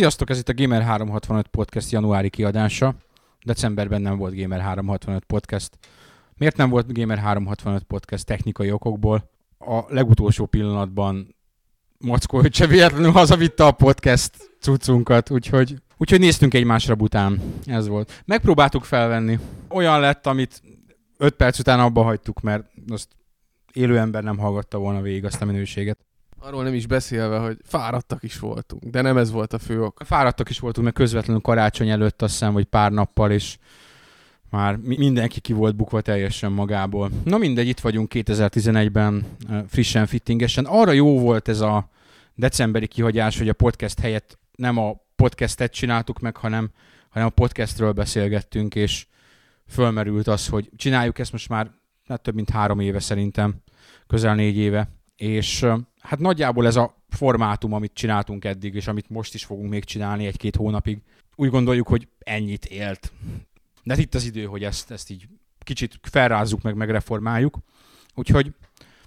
Sziasztok, ez itt a Gamer365 podcast januári kiadása. Decemberben nem volt Gamer365 podcast. Miért nem volt Gamer365 podcast? Technikai okokból. A legutolsó pillanatban Mackó öccse véletlenül hazavitte a podcast cuccunkat, úgyhogy néztünk egymásra bután. Ez volt. Megpróbáltuk felvenni. Olyan lett, amit 5 perc után abba hagytuk, mert azt élő ember nem hallgatta volna végig azt a minőséget. Arról nem is beszélve, hogy fáradtak is voltunk, de nem ez volt a fő ok. Fáradtak is voltunk, mert közvetlenül karácsony előtt azt hiszem, hogy pár nappal is már mindenki ki volt bukva teljesen magából. Na mindegy, itt vagyunk 2011-ben frissen, fittingesen. Arra jó volt ez a decemberi kihagyás, hogy a podcast helyett nem a podcastet csináltuk meg, hanem a podcastről beszélgettünk, és fölmerült az, hogy csináljuk ezt most már több mint 3 éve szerintem, közel 4 éve, és hát nagyjából ez a formátum, amit csináltunk eddig, és amit most is fogunk még csinálni 1-2 hónapig, úgy gondoljuk, hogy ennyit élt. De hát itt az idő, hogy ezt így kicsit felrázzuk, megreformáljuk. Úgyhogy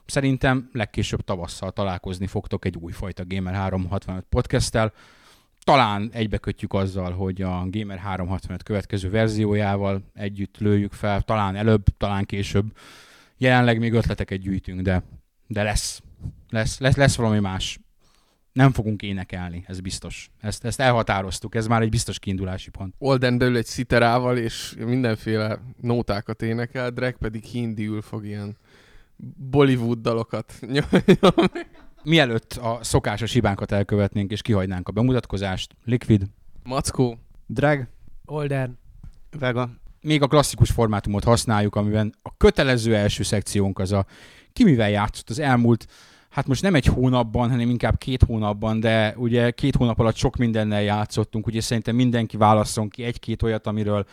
szerintem legkésőbb tavasszal találkozni fogtok egy újfajta Gamer365 podcasttel. Talán egybekötjük azzal, hogy a Gamer365 következő verziójával együtt lőjük fel, talán előbb, talán később. Jelenleg még ötleteket gyűjtünk, de lesz valami más. Nem fogunk énekelni, ez biztos. Ezt elhatároztuk, ez már egy biztos kiindulási pont. Olden belül egy sziterával és mindenféle nótákat énekel, Drag pedig hindiül fog ilyen Bollywood dalokat nyomni. Mielőtt a szokásos hibánkat elkövetnénk és kihagynánk a bemutatkozást, Liquid, Mackó, Drag, Olden, Vega. Még a klasszikus formátumot használjuk, amiben a kötelező első szekciónk az a ki mivel játszott az elmúlt, hát most nem 1 hónapban, hanem inkább 2 hónapban, de ugye 2 hónap alatt sok mindennel játszottunk, ugye szerintem mindenki válasszon ki 1-2 olyat, amiről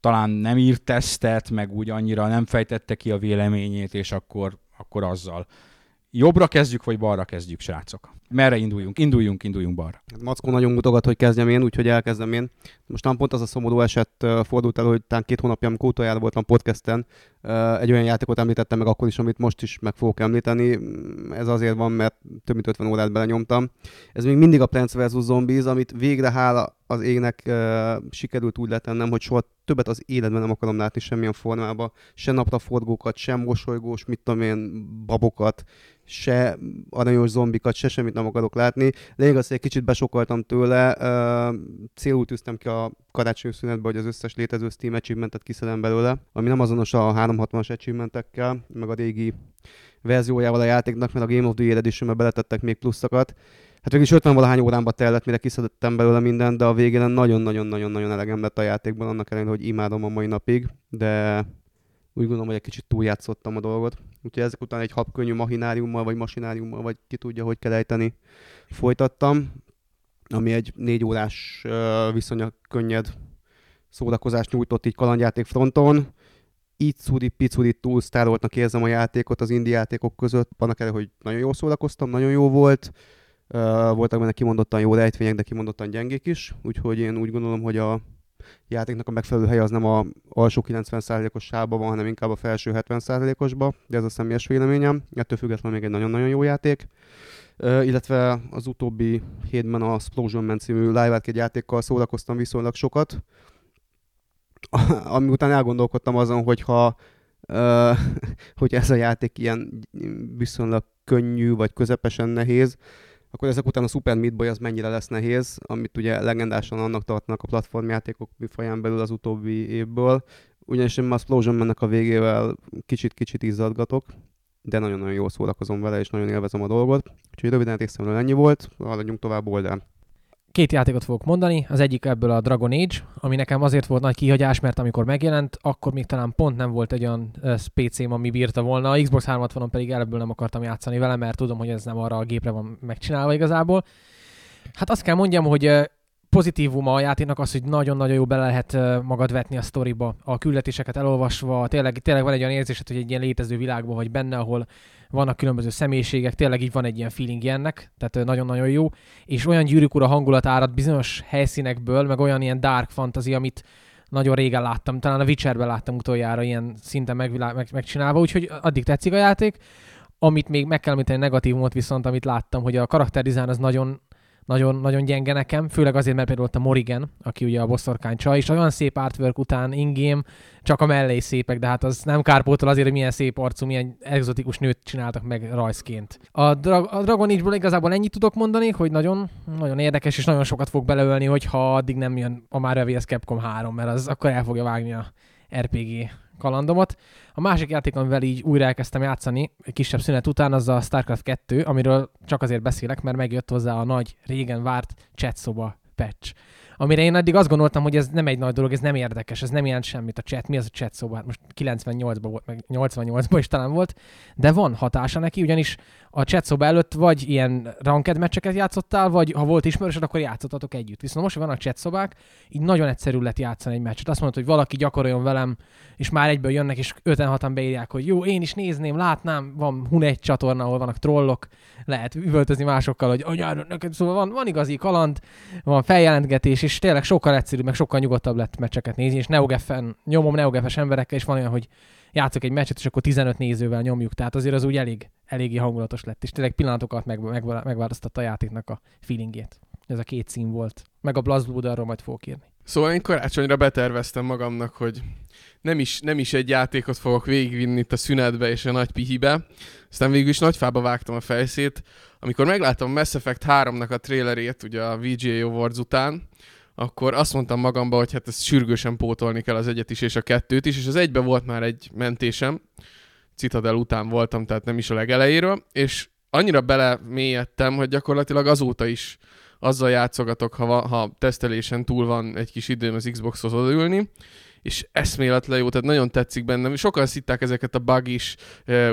talán nem írt tesztet, meg úgy annyira nem fejtette ki a véleményét, és akkor azzal. Jobbra kezdjük, vagy balra kezdjük, srácok? Merre induljunk? Induljunk balra. Mackó nagyon mutogat, hogy kezdjem én, úgyhogy elkezdem én. Most nem pont az a szomorú eset fordult el, hogy talán 2 hónapja, amikor utoljára voltam podcasten, egy olyan játékot említettem meg akkor is, amit most is meg fogok említeni. Ez azért van, mert több mint 50 órát belenyomtam. Ez még mindig a Plants versus Zombies, amit végre hála az égnek sikerült úgy letennem, hogy soha többet az életben nem akarom látni semmilyen formában, se napraforgókat, se mosolygós, mit tudom én, babokat, se aranyos zombikat, se semmit nem akarok látni. Lényeg az, hogy egy kicsit besokaltam tőle, célul tűztem ki a karácsonyi szünetbe, hogy az összes létező Steam achievementet kiszedem belőle, ami nem azonos a 360-as achievementekkel, meg a régi verziójával a játéknak, mert a Game of the Year Edition-be beletettek még pluszokat. Hát végül is 50-valahány órámba tellett, mire kiszedettem belőle mindent, de a végén nagyon-nagyon elegem lett a játékban, annak ellenére, hogy imádom a mai napig, de úgy gondolom, hogy egy kicsit túljátszottam a dolgot. Úgyhogy ezek után egy habkönnyű machinariummal, vagy ki tudja, hogy kell ejteni, folytattam, ami egy 4 órás viszonylag könnyed szórakozást nyújtott így kalandjáték fronton. Icuri-picuri túlsztároltnak érzem a játékot az indie játékok között, annak ellenére, hogy nagyon jól szórakoztam, nagyon jó volt. Voltak benne kimondottan jó rejtvények, de kimondottan gyengék is, úgyhogy én úgy gondolom, hogy a játéknak a megfelelő helye az nem a alsó 90%-os sávban van, hanem inkább a felső 70%-osba, de ez a személyes véleményem. Ettől függetlenül még egy nagyon-nagyon jó játék. Illetve az utóbbi hétben a Splosion Man című live arcade játékkal szórakoztam viszonylag sokat, ami után elgondolkodtam azon, hogy ez a játék ilyen viszonylag könnyű vagy közepesen nehéz, akkor ezek után a Super Meat Boy az mennyire lesz nehéz, amit ugye legendásan annak tartanak a platformjátékok műfaján belül az utóbbi évből. Ugyanis én már Splosion Man-nek a végével kicsit izzadgatok, de nagyon-nagyon jól szórakozom vele, és nagyon élvezem a dolgot. Úgyhogy röviden részemről ennyi volt, haladjunk tovább oldalán. 2 játékot fogok mondani, az egyik ebből a Dragon Age, ami nekem azért volt nagy kihagyás, mert amikor megjelent, akkor még talán pont nem volt egy olyan PC-m, ami bírta volna, a Xbox 360-on pedig ebből nem akartam játszani vele, mert tudom, hogy ez nem arra a gépre van megcsinálva igazából. Hát azt kell mondjam, hogy pozitívuma a játéknak az, hogy nagyon-nagyon jó bele lehet magad vetni a sztoriba, a küldetéseket elolvasva, tényleg van egy olyan érzésed, hogy egy ilyen létező világban vagy benne, ahol vannak különböző személyiségek, tényleg így van egy ilyen feeling ennek, tehát nagyon-nagyon jó, és olyan Gyűrűk Ura hangulat árad bizonyos helyszínekből, meg olyan ilyen dark fantasy, amit nagyon régen láttam, talán a Witcherben láttam utoljára ilyen szinten megcsinálva, úgyhogy addig tetszik a játék. Amit még meg kell említeni negatívumot viszont, amit láttam, hogy a karakterdesign az nagyon nagyon, nagyon gyenge nekem, főleg azért, mert például ott a Morrigan, aki ugye a bosszorkány csaj, és olyan szép artwork után in-game, csak a mellé szépek, de hát az nem kárpótol azért, hogy milyen szép arcú, milyen egzotikus nőt csináltak meg rajzként. A Dragon Age-ból igazából ennyit tudok mondani, hogy nagyon, nagyon érdekes, és nagyon sokat fog beleölni, hogyha addig nem jön a Marvel vs. Capcom 3, mert az akkor el fogja vágni a RPG kalandomat. A másik játék, amivel így újra elkezdtem játszani, egy kisebb szünet után, az a Starcraft 2, amiről csak azért beszélek, mert megjött hozzá a nagy, régen várt chatszoba patch. Amire én addig azt gondoltam, hogy ez nem egy nagy dolog, ez nem érdekes, ez nem jelent semmit a chat. Mi az a chatszoba? Hát most 98-ban volt, meg 88-ban is talán volt, de van hatása neki, ugyanis a chatszoba előtt vagy ilyen ranked meccseket játszottál, vagy ha volt ismerősöd, akkor játszottatok együtt. Viszont most, hogy vannak chatszobák, így nagyon egyszerű lett játszani egy meccset. Azt mondod, hogy valaki gyakoroljon velem, és már egyből jönnek, és 5-6-an beírják, hogy jó, én is nézném, látnám, van Hun1 csatorna, ahol vannak trollok, lehet üvöltözni másokkal, hogy anyád, neked, szóval van igazi kaland, van feljelentgetés, és tényleg sokkal egyszerűbb, meg sokkal nyugodtabb lett meccseket nézni, és NeoGeffen, nyomom NeoGeffes emberekkel, és van olyan, hogy játszok egy meccset, és akkor 15 nézővel nyomjuk. Tehát azért az úgy eléggé hangulatos lett, és tényleg pillanatokat megváltoztatta a játéknak a feelingét. Ez a két cím volt. Meg a Blazblue, de arról majd fogok írni. Szóval én karácsonyra beterveztem magamnak, hogy nem is egy játékot fogok végigvinni itt a szünetbe és a nagy pihibe. Aztán végül is nagy fába vágtam a fejszét. Amikor megláttam a Mass Effect 3-nak a trailerét, ugye a VGA Awards után, akkor azt mondtam magamban, hogy hát ezt sürgősen pótolni kell az egyet is és a kettőt is, és az egybe volt már egy mentésem. Citadel után voltam, tehát nem is a legelejéről, és annyira belemélyedtem, hogy gyakorlatilag azóta is azzal játszogatok, ha tesztelésen túl van egy kis időm az Xboxhoz odaülni, és eszméletlen jó, tehát nagyon tetszik bennem. Sokan szitták ezeket a bugis,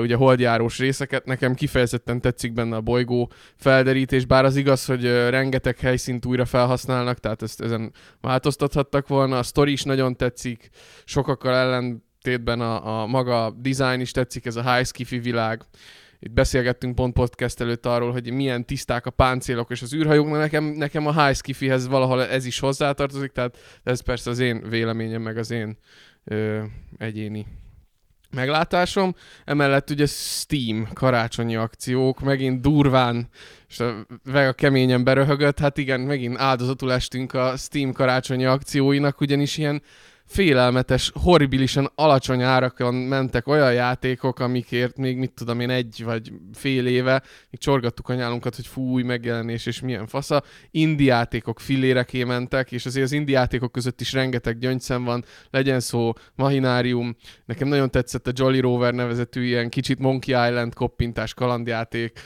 ugye holdjárós részeket, nekem kifejezetten tetszik benne a bolygó felderítés, bár az igaz, hogy rengeteg helyszínt újra felhasználnak, tehát ezen változtathattak volna. A sztori is nagyon tetszik, sokakkal ellentétben a maga design is tetszik, ez a high sci-fi világ. Itt beszélgettünk pont podcast előtt arról, hogy milyen tiszták a páncélok és az űrhajók, mert nekem a high sci-fihez valahol ez is hozzátartozik, tehát ez persze az én véleményem, meg az én egyéni meglátásom. Emellett ugye Steam karácsonyi akciók, megint durván, és a Vega keményen beröhögött, hát igen, megint áldozatul estünk a Steam karácsonyi akcióinak, ugyanis ilyen félelmetes, horribilisen alacsony árakon mentek olyan játékok, amikért még mit tudom én, egy vagy fél éve még csorgattuk a nyálunkat, hogy fúj, megjelenés és milyen fasza. Indie játékok filléreké mentek, és azért az indie játékok között is rengeteg gyöngyszem van, legyen szó Machinarium, nekem nagyon tetszett a Jolly Rover nevezetű ilyen kicsit Monkey Island koppintás kalandjáték,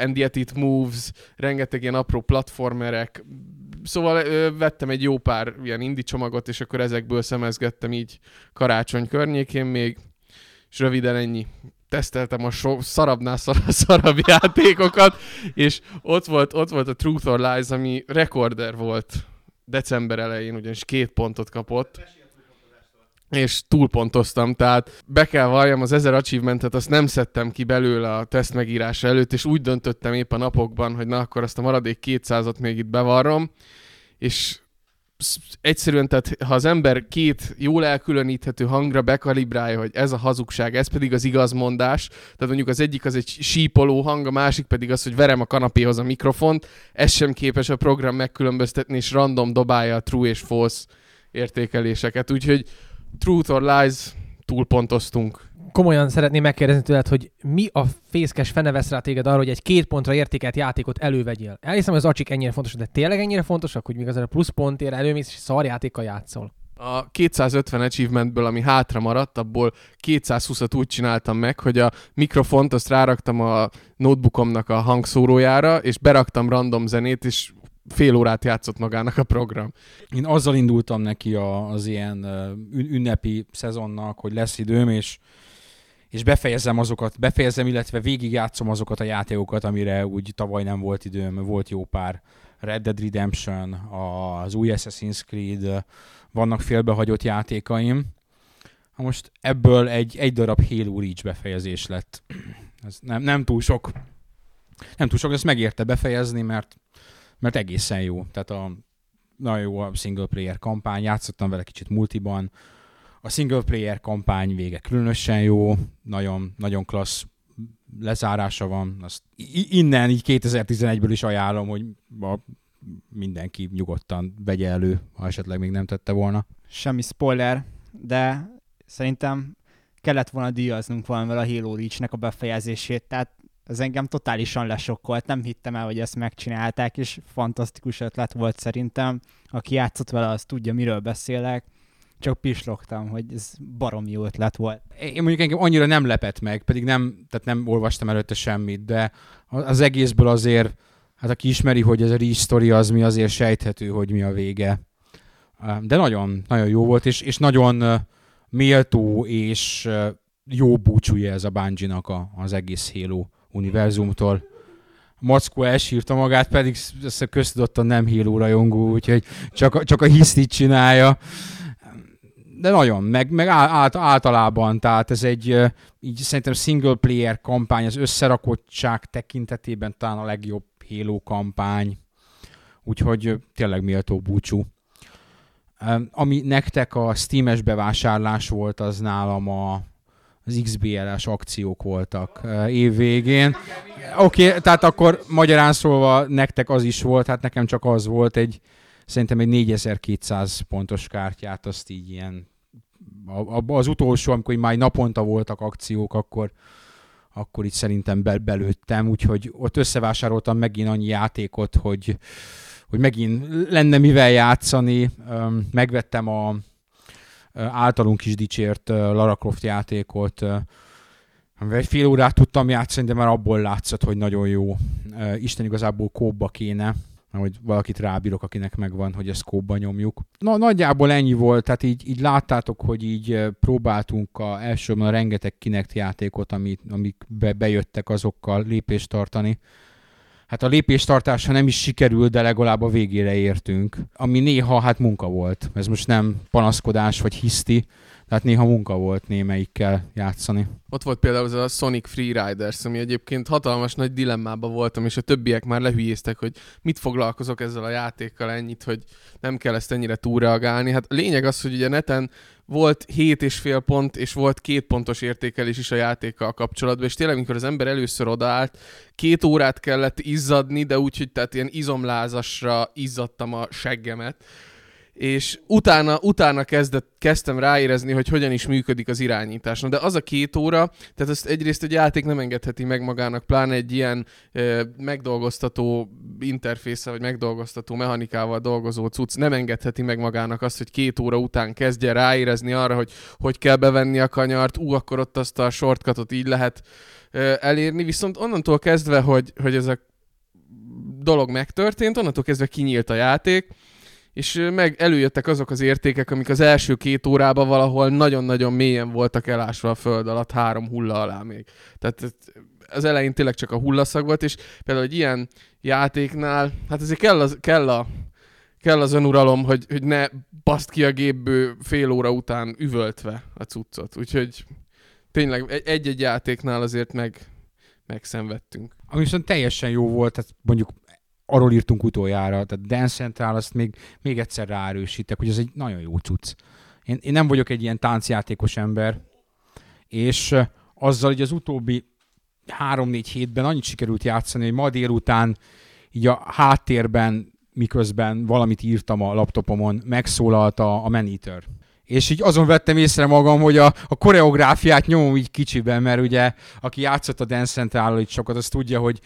And Yet It Moves, rengeteg ilyen apró platformerek. Szóval vettem egy jó pár ilyen indie csomagot, és akkor ezekből szemezgettem így karácsony környékén még, és röviden ennyi. Teszteltem a szarabbnál szarabb játékokat, és ott volt a Truth or Lies, ami rekorder volt december elején, ugyanis 2 pontot kapott. És túlpontoztam, tehát be kell valljam, az 1000 achievementet azt nem szedtem ki belőle a teszt megírása előtt, és úgy döntöttem épp a napokban, hogy na akkor azt a maradék 200-at még itt bevarrom, és egyszerűen, tehát ha az ember két jól elkülöníthető hangra bekalibrálja, hogy ez a hazugság, ez pedig az igazmondás, tehát mondjuk az egyik az egy sípoló hang, a másik pedig az, hogy verem a kanapéhoz a mikrofont, ez sem képes a program megkülönböztetni, és random dobálja a true és false értékeléseket, úgyhogy Truth or Lies, túlpontoztunk. Komolyan szeretném megkérdezni tőled, hogy mi a fészkes fene vesz rá téged arra, hogy egy 2 pontra értékelt játékot elővegyél. Elhiszem, hogy az acsik ennyire fontos, de tényleg ennyire fontosak, hogy még azért a pluszpontért előmész és szarjátékkal játszol. A 250 achievementből, ami hátra maradt, abból 220-at úgy csináltam meg, hogy a mikrofont azt ráraktam a notebookomnak a hangszórójára, és beraktam random zenét, és fél órát játszott magának a program. Én azzal indultam neki az ilyen ünnepi szezonnak, hogy lesz időm, és befejezem, illetve végigjátszom azokat a játékokat, amire úgy tavaly nem volt időm. Volt jó pár Red Dead Redemption, az új Assassin's Creed, vannak félbehagyott játékaim. Most ebből egy darab Halo Reach befejezés lett. Ez nem túl sok. Nem túl sok, de ezt megérte befejezni, mert egészen jó. Tehát nagyon jó a single player kampány, játszottam vele kicsit multiban. A single player kampány vége különösen jó, nagyon, nagyon klassz lezárása van. Azt innen így 2011-ből is ajánlom, hogy a mindenki nyugodtan vegye elő, ha esetleg még nem tette volna. Semmi spoiler, de szerintem kellett volna díjaznunk valamivel a Halo Reach-nek a befejezését, tehát ez engem totálisan lesokkolt, nem hittem el, hogy ezt megcsinálták, és fantasztikus ötlet volt szerintem. Aki játszott vele, az tudja, miről beszélek. Csak pislogtam, hogy ez baromi jó ötlet volt. Én mondjuk engem annyira nem lepett meg, pedig nem olvastam előtte semmit, de az egészből azért, hát aki ismeri, hogy ez a Reach sztori az mi, azért sejthető, hogy mi a vége. De nagyon, nagyon jó volt, és nagyon méltó és jó búcsúja ez a Bungie-nak az egész Halo univerzumtól. Mackó elsírta magát, pedig köztudottan nem Halo rajongó, úgyhogy csak a hisztit csinálja. De nagyon, meg általában, tehát ez egy így szerintem single player kampány, az összerakottság tekintetében talán a legjobb Halo kampány. Úgyhogy tényleg méltó búcsú. Ami nektek a Steam-es bevásárlás volt, az nálam az XBL-es akciók voltak év végén. Oké, tehát akkor magyarán szólva nektek az is volt, hát nekem csak az volt szerintem egy 4200 pontos kártyát, azt így ilyen, az utolsó, amikor már naponta voltak akciók, akkor itt szerintem belőttem, úgyhogy ott összevásároltam megint annyi játékot, hogy megint lenne mivel játszani. Megvettem a általunk is dicsért Lara Croft játékot, amivel egy fél órát tudtam játszani, de már abból látszott, hogy nagyon jó. Isten igazából kóba kéne, hogy valakit rábírok, akinek megvan, hogy ezt kóba nyomjuk. Nagyjából ennyi volt, tehát így láttátok, hogy így próbáltunk elsősorban a rengeteg Kinect játékot, amik bejöttek, azokkal lépést tartani. Hát a lépéstartása nem is sikerült, de legalább a végére értünk. Ami néha hát munka volt. Ez most nem panaszkodás vagy hiszti, tehát néha munka volt némelyikkel játszani. Ott volt például ez a Sonic Free Riders, ami egyébként hatalmas nagy dilemmában voltam, és a többiek már lehülyéztek, hogy mit foglalkozok ezzel a játékkal ennyit, hogy nem kell ezt ennyire túlreagálni. Hát a lényeg az, hogy ugye neten volt 7,5 pont, és volt 2 pontos értékelés is a játékkal kapcsolatban, és tényleg, amikor az ember először odaállt, 2 órát kellett izzadni, de úgy, hogy tehát ilyen izomlázasra izzadtam a seggemet, és utána kezdtem ráérezni, hogy hogyan is működik az irányítás. De az a 2 óra, tehát azt egyrészt egy játék nem engedheti meg magának, pláne egy ilyen megdolgoztató interfésszel, vagy megdolgoztató mechanikával dolgozó cucc nem engedheti meg magának azt, hogy 2 óra után kezdje ráérezni arra, hogy kell bevenni a kanyart, akkor ott azt a shortcutot így lehet elérni. Viszont onnantól kezdve, hogy ez a dolog megtörtént, onnantól kezdve kinyílt a játék, és meg előjöttek azok az értékek, amik az első 2 órában valahol nagyon-nagyon mélyen voltak elásva a föld alatt, 3 hulla alá még. Tehát az elején tényleg csak a hullaszag volt, és például egy ilyen játéknál, hát azért kell az önuralom, hogy ne baszd ki a gépből fél óra után üvöltve a cuccot. Úgyhogy tényleg egy-egy játéknál azért megszenvedtünk. Ami viszont teljesen jó volt, tehát mondjuk arról írtunk utoljára, tehát Dance Central azt még egyszer ráerősítek, hogy ez egy nagyon jó cucc. Én nem vagyok egy ilyen táncjátékos ember, és azzal így az utóbbi 3-4 hétben annyit sikerült játszani, hogy ma délután így a háttérben, miközben valamit írtam a laptopomon, megszólalt a Man-Eater. És így azon vettem észre magam, hogy a koreográfiát nyomom így kicsiben, mert ugye aki játszott a Dance Central-al itt sokat, az tudja, hogy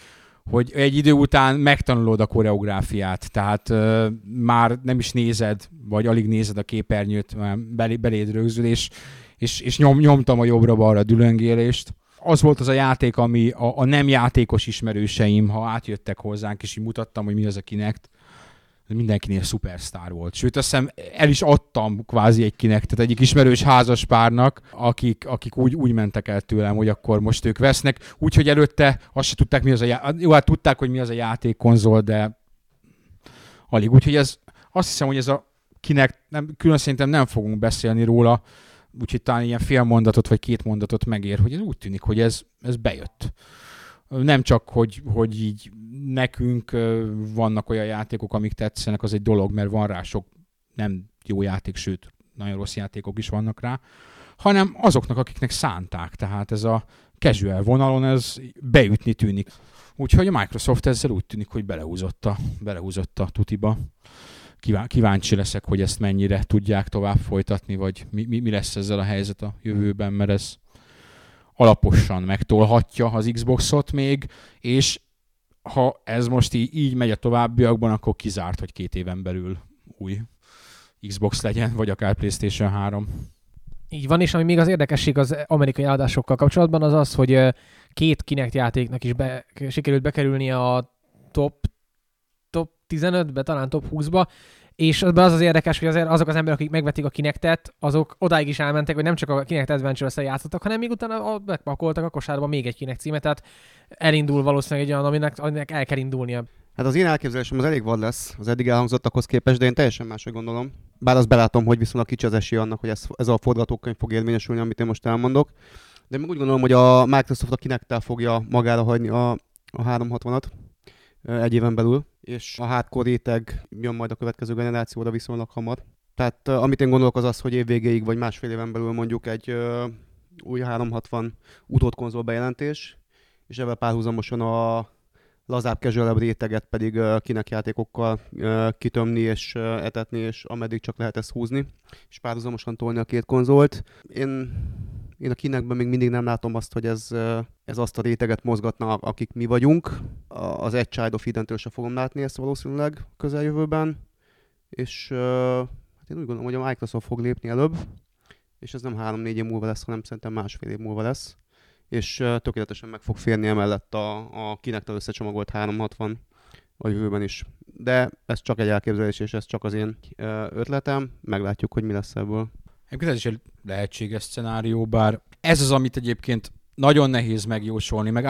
egy idő után megtanulod a koreográfiát, tehát már nem is nézed, vagy alig nézed a képernyőt, beléd rögzül, és nyomtam a jobbra-balra dülöngélést. Az volt az a játék, ami a nem játékos ismerőseim, ha átjöttek hozzánk, és így mutattam, hogy mi az a Kinect, mindenkinél szupersztár volt. Sőt, azt hiszem, el is adtam kvázi egy Kinectet egyik ismerős házaspárnak, akik úgy mentek el tőlem, hogy akkor most ők vesznek. Úgyhogy előtte azt se tudták, mi az a játék. Jó, hát tudták, hogy mi az a játékkonzol, de alig. Úgyhogy azt hiszem, hogy ez a Kinect, külön szerintem nem fogunk beszélni róla, úgyhogy talán ilyen fél mondatot vagy 2 mondatot megér, hogy ez úgy tűnik, hogy ez bejött. Nem csak, hogy így nekünk vannak olyan játékok, amik tetszenek, az egy dolog, mert van rá sok nem jó játék, sőt, nagyon rossz játékok is vannak rá, hanem azoknak, akiknek szánták. Tehát ez a casual vonalon ez beütni tűnik. Úgyhogy a Microsoft ezzel úgy tűnik, hogy belehúzott a tutiba. Kíváncsi leszek, hogy ezt mennyire tudják tovább folytatni, vagy mi lesz ezzel a helyzet a jövőben, mert ez alaposan megtolhatja az Xboxot még, és ha ez most így megy a továbbiakban, akkor kizárt, hogy 2 éven belül új Xbox legyen, vagy akár PlayStation 3. Így van, és ami még az érdekesség az amerikai eladásokkal kapcsolatban az az, hogy 2 Kinect játéknak is sikerült bekerülni a top 15-be, talán top 20-ba, és az az érdekes, hogy azért azok az emberek, akik megvették a Kinectet, azok odáig is elmentek, hogy nem csak a Kinect Adventure-szel játszottak, hanem még utána bepakoltak a kosárba még egy Kinect címet, tehát elindul valószínűleg egy olyan, aminek el kell indulnia. Hát az én elképzelésem az elég vad lesz az eddig elhangzottakhoz képest, de én teljesen máshogy gondolom. Bár azt belátom, hogy viszonylag kicsi az esély annak, hogy ez a forgatókönyv fog érvényesülni, amit én most elmondok. De én úgy gondolom, hogy a Microsoft a Kinect-tel fogja magára hagyni a 360-at egy éven belül, és a hardcore réteg jön majd a következő generációra viszonylag hamar. Tehát amit én gondolok az, hogy évvégéig vagy másfél éven belül mondjuk egy új 360 utódkonzol bejelentés, és ebben párhuzamosan a lazább casualabb réteget pedig Kinect játékokkal kitömni és etetni, és ameddig csak lehet ezt húzni, és párhuzamosan tolni a 2 konzolt. Én a Kinectben még mindig nem látom azt, hogy ez azt a réteget mozgatna, akik mi vagyunk. Az Edge Child of Eden-től sem fogom látni ezt valószínűleg közeljövőben, és hát én úgy gondolom, hogy a Microsoft fog lépni előbb, és ez nem 3-4 év múlva lesz, hanem szerintem másfél év múlva lesz, és tökéletesen meg fog férni emellett a Kinect-tel összecsomagolt 360 a jövőben is. De ez csak egy elképzelés, és ez csak az én ötletem, meglátjuk, hogy mi lesz ebből. Egyébként ez is egy lehetséges szenárió, bár ez az, amit egyébként nagyon nehéz megjósolni, meg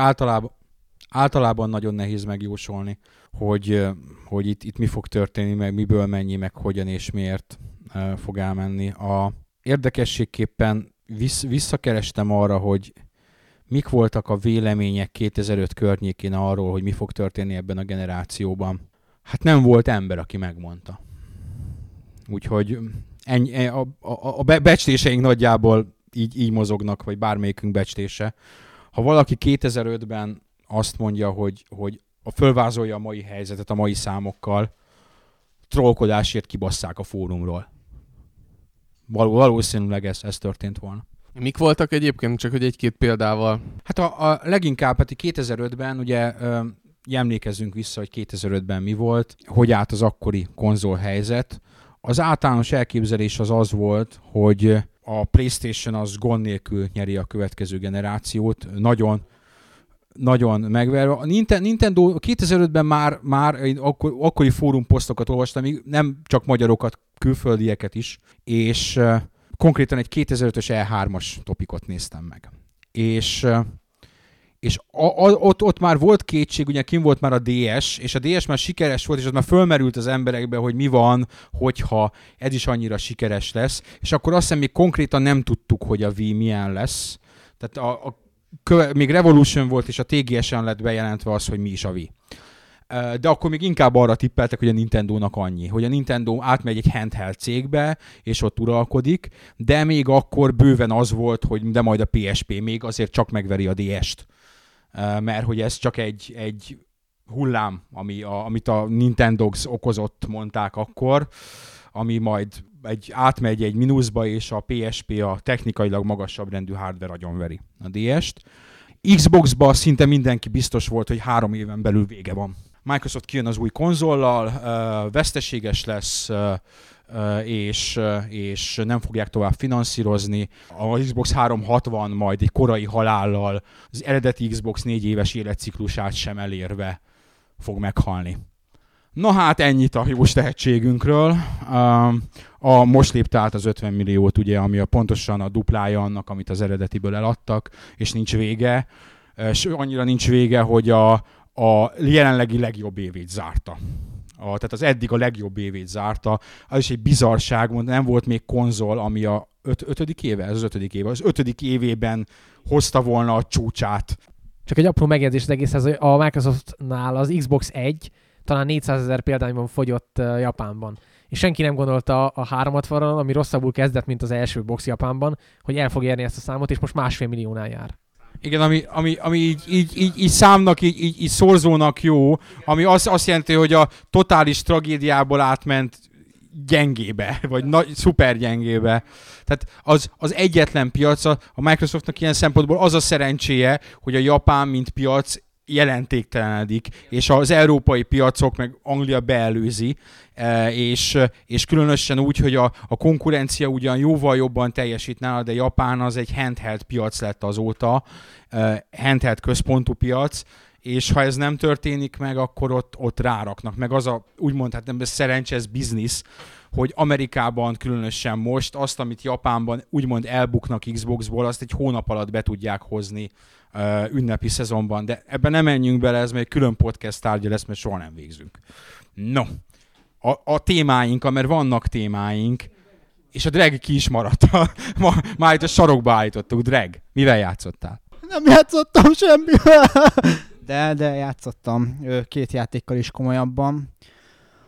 általában nagyon nehéz megjósolni, hogy itt mi fog történni, meg miből mennyi, meg hogyan és miért fog elmenni. Érdekességképpen visszakerestem arra, hogy mik voltak a vélemények 2005 környékén arról, hogy mi fog történni ebben a generációban. Hát nem volt ember, aki megmondta. Úgyhogy a becsléseink nagyjából így mozognak, vagy bármelyikünk becslése. Ha valaki 2005-ben azt mondja, hogy fölvázolja a mai helyzetet a mai számokkal, trollkodásért kibasszák a fórumról. Valószínűleg ez történt volna. Mik voltak egyébként? Csak hogy egy-két példával. Hát a leginkább, hát 2005-ben ugye emlékezzünk vissza, hogy 2005-ben mi volt, hogy állt az akkori konzol helyzet. Az általános elképzelés az volt, hogy a PlayStation az gond nélkül nyeri a következő generációt, nagyon, nagyon megverve. A Nintendo 2005-ben már akkori fórumposztokat olvastam, nem csak magyarokat, külföldieket is, és konkrétan egy 2005-ös E3-as topikot néztem meg. És ott már volt kétség, ugye kim volt már a DS, és a DS már sikeres volt, és az már fölmerült az emberekbe, hogy mi van, hogyha ez is annyira sikeres lesz. És akkor azt hiszem, még konkrétan nem tudtuk, hogy a Wii milyen lesz. Tehát még Revolution volt, és a TGS-en lett bejelentve az, hogy mi is a Wii. De akkor még inkább arra tippeltek, hogy a Nintendónak annyi, hogy a Nintendo átmegy egy handheld cégbe, és ott uralkodik, de még akkor bőven az volt, hogy de majd a PSP még azért csak megveri a DS-t. Mert hogy ez csak egy hullám, amit a Nintendox okozott, mondták akkor, ami majd átmegy egy mínuszba, és a PSP a technikailag magasabb rendű hardware agyonveri a DS-t. Xbox-ba szinte mindenki biztos volt, hogy 3 éven belül vége van. Microsoft kijön az új konzollal, veszteséges lesz, és nem fogják tovább finanszírozni. A Xbox 360 majd egy korai halállal, az eredeti Xbox 4 éves életciklusát sem elérve fog meghalni. Na hát ennyit a jós tehetségünkről. Most lépte át az 50 milliót, ugye, ami pontosan a duplája annak, amit az eredetiből eladtak, és nincs vége. És annyira nincs vége, hogy a jelenlegi legjobb évét zárta. Tehát az eddig a legjobb évét zárta. Az is egy bizarrság, nem volt még konzol, ami a ötödik évében hozta volna a csúcsát. Csak egy apró megjegyzés az egészhez, hogy a Microsoftnál az Xbox 1 talán 400,000 példányban fogyott Japánban. És senki nem gondolta a 360-on, ami rosszabbul kezdett, mint az első box Japánban, hogy el fog érni ezt a számot, és most 1,5 milliónál jár. Igen, ami így számnak, így szorzónak jó, ami azt jelenti, hogy a totális tragédiából átment gyengébe, vagy szuper gyengébe. Tehát az egyetlen piac, a Microsoftnak ilyen szempontból az a szerencséje, hogy a Japán, mint piac jelentéktelenedik, és az európai piacok, meg Anglia beelőzi, és különösen úgy, hogy a konkurencia ugyan jóval jobban teljesít nála, de Japán az egy handheld piac lett azóta, handheld központú piac, és ha ez nem történik meg, akkor ott ráraknak. Meg az a, úgymond, hát nem szerencsés biznisz, hogy Amerikában különösen most azt, amit Japánban úgymond elbuknak Xboxból, azt egy hónap alatt be tudják hozni ünnepi szezonban. De ebben nem menjünk bele, ez még külön podcast tárgya lesz, mert soha nem végzünk. No, a témáink, mert vannak témáink, és a drag ki is maradt. Már itt a sarokba állítottuk. Drag, mivel játszottál? Nem játszottam semmivel. De játszottam két játékkal is komolyabban.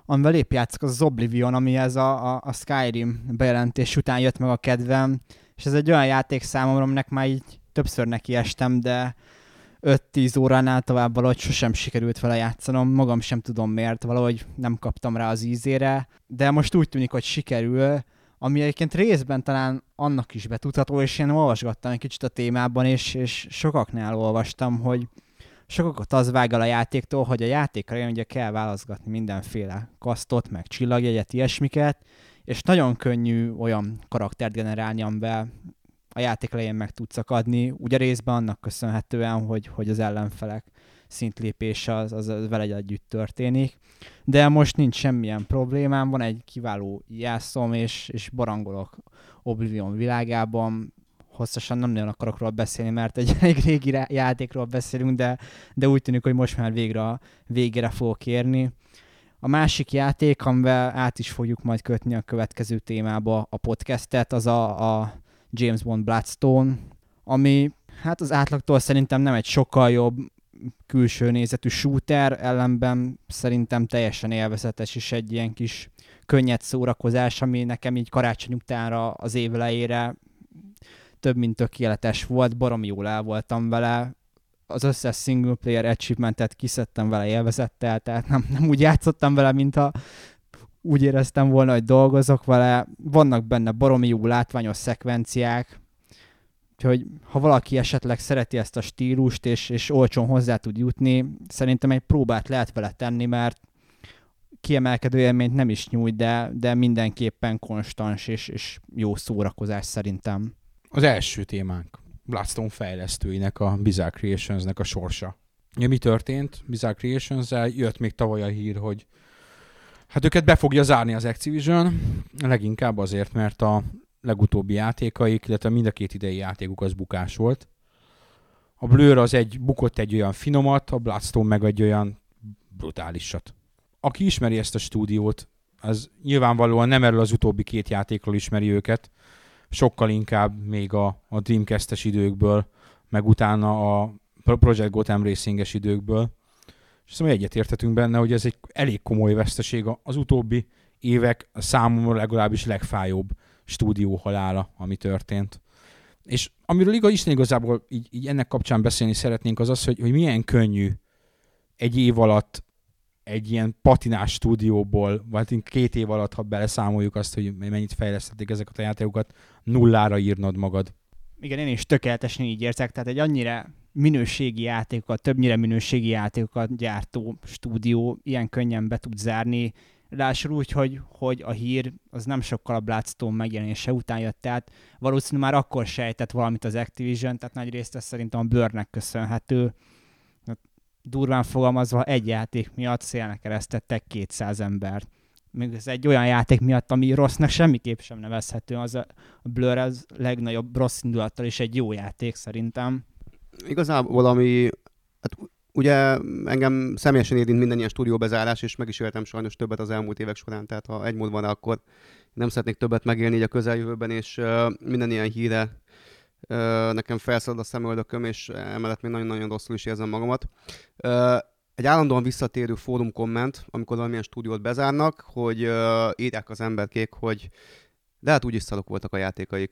Amivel épp játszok, az Oblivion, ami ez a Skyrim bejelentés után jött meg a kedvem, és ez egy olyan játék számomra, aminek már így többször nekiestem, de 5-10 óránál tovább valahogy sosem sikerült vele játszanom, magam sem tudom miért, valahogy nem kaptam rá az ízére, de most úgy tűnik, hogy sikerül, ami egyébként részben talán annak is betudható, és én olvasgattam egy kicsit a témában, és sokaknál olvastam, hogy sokakat az vág el a játéktól, hogy a játékra ugye kell válaszgatni mindenféle kasztot, meg csillagjegyet, ilyesmiket, és nagyon könnyű olyan karaktert generálni, amivel a játék elején meg tudsz akadni, ugye részben annak köszönhetően, hogy az ellenfelek szintlépése az veled együtt történik, de most nincs semmilyen problémám, van egy kiváló jászom, és barangolok Oblivion világában. Hosszasan nem nagyon akarok róla beszélni, mert egy elég régi játékról beszélünk, de úgy tűnik, hogy most már végére fogok érni. A másik játék, amivel át is fogjuk majd kötni a következő témába a podcastet, az a James Bond Bloodstone, ami hát az átlagtól szerintem nem egy sokkal jobb külső nézetű shooter, ellenben szerintem teljesen élvezetes, és egy ilyen kis könnyed szórakozás, ami nekem így karácsony utánra az év elejére több mint tökéletes volt, baromi jól el voltam vele, az összes single player achievementet kiszedtem vele élvezettel, tehát nem úgy játszottam vele, mintha úgy éreztem volna, hogy dolgozok vele, vannak benne baromi jó látványos szekvenciák, úgyhogy ha valaki esetleg szereti ezt a stílust, és olcsón hozzá tud jutni, szerintem egy próbát lehet vele tenni, mert kiemelkedő élményt nem is nyújt, de mindenképpen konstans és jó szórakozás szerintem. Az első témánk, Bloodstone fejlesztőinek, a Bizarre Creationsnek a sorsa. Ja, mi történt Bizarre Creationszel? Jött még tavaly a hír, hogy hát őket be fogja zárni az Activision, leginkább azért, mert a legutóbbi játékaik, illetve mind a két idei játékuk az bukás volt. A Blur az bukott egy olyan finomat, a Bloodstone meg egy olyan brutálisat. Aki ismeri ezt a stúdiót, az nyilvánvalóan nem erről az utóbbi két játékról ismeri őket, sokkal inkább még a Dreamcast-es időkből, meg utána a Project Gotham Racing-es időkből. És azt mondom, egyetértetünk benne, hogy ez egy elég komoly veszteség, az utóbbi évek számomra legalábbis legfájóbb stúdió halála, ami történt. És amiről igazából így ennek kapcsán beszélni szeretnénk, az hogy milyen könnyű egy év alatt egy ilyen patinás stúdióból, vagy 2 év alatt, ha beleszámoljuk azt, hogy mennyit fejlesztették ezeket a játékokat, nullára írnod magad. Igen, én is tökéletesen így érzek, tehát egy annyira minőségi játékokat, többnyire minőségi játékokat gyártó stúdió ilyen könnyen be tud zárni, ráadásul úgy, hogy a hír az nem sokkal a Bloodstone megjelenése után jött, tehát valószínűleg már akkor sejtett valamit az Activision, tehát nagyrészt ez szerintem a Blurnek köszönhető. Durván fogalmazva, egy játék miatt szélnek eresztettek 200 embert. Még ez egy olyan játék miatt, ami rossznak semmiképp sem nevezhető, az a Blur az legnagyobb rossz indulattal is egy jó játék szerintem. Igazából hát ugye engem személyesen érint minden ilyen stúdióbezárás, és meg is éltem sajnos többet az elmúlt évek során, tehát ha egy mód van, akkor nem szeretnék többet megélni így a közeljövőben, és minden ilyen híre nekem felszalad a szemöldököm, és emellett még nagyon-nagyon rosszul is érzem magamat. Egy állandóan visszatérő fórum komment, amikor valamilyen stúdiót bezárnak, hogy írják az emberkék, hogy de hát úgyis szarok voltak a játékaik.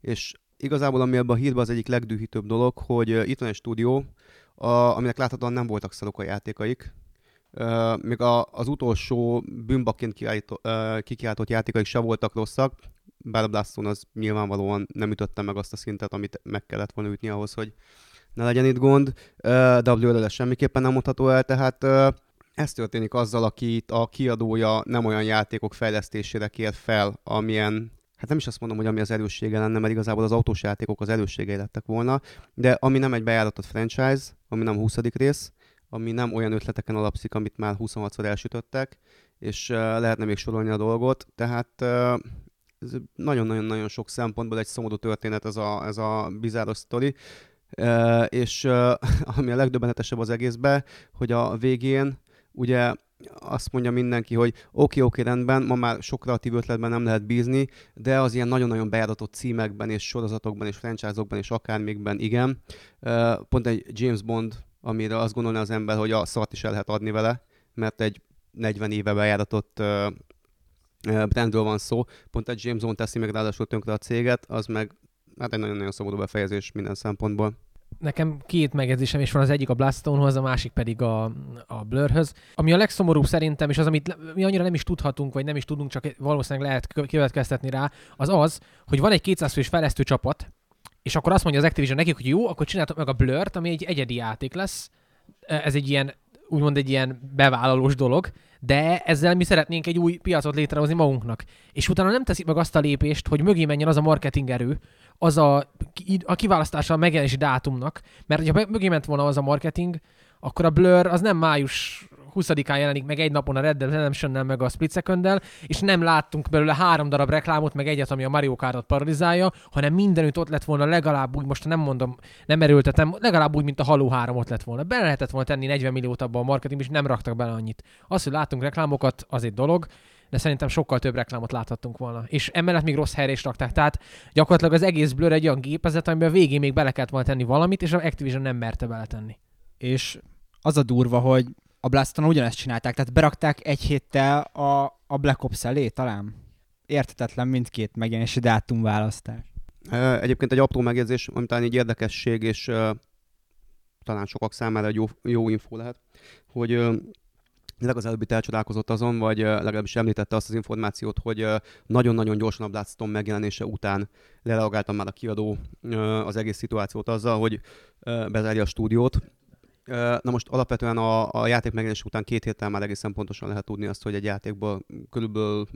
És Igazából ami ebben a hírben az egyik legdühítőbb dolog, hogy itt van egy stúdió, aminek láthatóan nem voltak szarok a játékaik. Még az utolsó bűnbakként kikiáltott játékaik se voltak rosszak, bár a Bloodstone az nyilvánvalóan nem ütötte meg azt a szintet, amit meg kellett volna ütni ahhoz, hogy ne legyen itt gond, de a Blurrel semmiképpen nem mondható el, tehát ez történik azzal, akit a kiadója nem olyan játékok fejlesztésére kér fel, amilyen, hát nem is azt mondom, hogy ami az erőssége lenne, mert igazából az autós játékok az erősségei lettek volna, de ami nem egy bejáratott franchise, ami nem 20. rész, ami nem olyan ötleteken alapszik, amit már 26-szor elsütöttek, és lehetne még sorolni a dolgot, tehát ez nagyon-nagyon-nagyon sok szempontból egy szomorú történet ez a bizáros sztori, és ami a legdöbbenetesebb az egészben, hogy a végén ugye azt mondja mindenki, hogy oké, rendben, ma már sok kreatív ötletben nem lehet bízni, de az ilyen nagyon-nagyon bejáratott címekben és sorozatokban és franchise-okban és akármikben igen. Pont egy James Bond, amire azt gondolná az ember, hogy a szart is el lehet adni vele, mert egy 40 éve bejáratott brandről van szó. Pont egy James Bond teszi meg ráadásul tönkre a céget, az meg hát egy nagyon-nagyon szomorú befejezés minden szempontból. Nekem két megjegyzésem is van, az egyik a Bloodstone-hoz, a másik pedig a Blurhöz. Ami a legszomorúbb szerintem, és az, amit mi annyira nem is tudhatunk, vagy nem is tudunk, csak valószínűleg lehet következtetni rá, az az, hogy van egy 200 fős fejlesztő csapat, és akkor azt mondja az Activision nekik, hogy jó, akkor csináltok meg a Blurt, ami egy egyedi játék lesz. Ez egy ilyen, úgymond egy ilyen bevállalós dolog, de ezzel mi szeretnénk egy új piacot létrehozni magunknak. És utána nem teszik meg azt a lépést, hogy mögé menjen az a marketingerő, az a kiválasztása a megjelenési dátumnak, mert ha mögé ment volna az a marketing, akkor a Blur az nem május 20-án jelenik meg egy napon a Red Dead Redemptionnel meg a Split Seconddel, és nem láttunk belőle 3 darab reklámot, meg egyet, ami a Mario Kartot paralizálja, hanem mindenütt ott lett volna legalább úgy, most nem mondom, nem erőltetem, legalább úgy, mint a Halo 3 ott lett volna. Bele lehetett volna tenni 40 milliót abba a marketingbe, és nem raktak bele annyit. Az, hogy láttunk reklámokat, az egy dolog, de szerintem sokkal több reklámot láthattunk volna. És emellett még rossz helyre is rakták. Tehát gyakorlatilag az egész Blur egy olyan gépezet, amiben a végén még bele kellett volna tenni valamit, és az Activision nem merte beletenni. És az a durva, hogy a Blastona ugyanezt csinálták, tehát berakták egy héttel a Black Ops elé talán. Érthetetlen mindkét megjelenési dátumválasztás. Egyébként egy apró megjegyzés, ami talán egy érdekesség, és talán sokak számára egy jó infó lehet, hogy legalább itt elcsodálkozott azon, vagy legalábbis említette azt az információt, hogy nagyon-nagyon gyorsan a Bloodstone megjelenése után lereagáltam már a kiadó az egész szituációt azzal, hogy bezárja a stúdiót. Na most alapvetően a játék megjelenése után 2 héttel már egészen pontosan lehet tudni azt, hogy egy játékból körülbelül,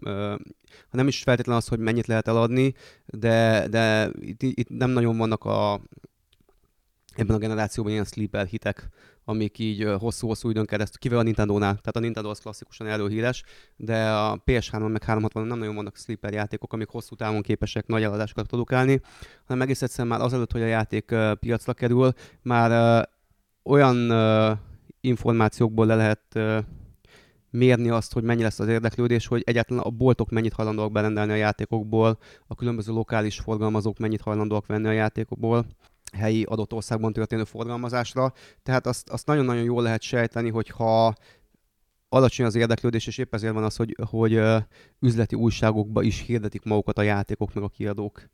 ha nem is feltétlenül az, hogy mennyit lehet eladni, de itt nem nagyon vannak ebben a generációban ilyen sleeper hitek, amik így hosszú-hosszú időn keresztül, kivéve a Nintendónál, tehát a Nintendo az klasszikusan erről híres, de a PS3-on meg 360-on nem nagyon vannak sleeper játékok, amik hosszú távon képesek nagy eladásokat produkálni, hanem egész egyszerűen már azelőtt, hogy a játék piacra kerül, már olyan információkból le lehet mérni azt, hogy mennyi lesz az érdeklődés, hogy egyáltalán a boltok mennyit hajlandóak berendelni a játékokból, a különböző lokális forgalmazók mennyit hajlandóak venni a játékokból, helyi adott országban történő forgalmazásra. Tehát azt nagyon-nagyon jól lehet sejteni, hogyha alacsony az érdeklődés, és épp ezért van az, hogy üzleti újságokba is hirdetik magukat a játékok meg a kiadók.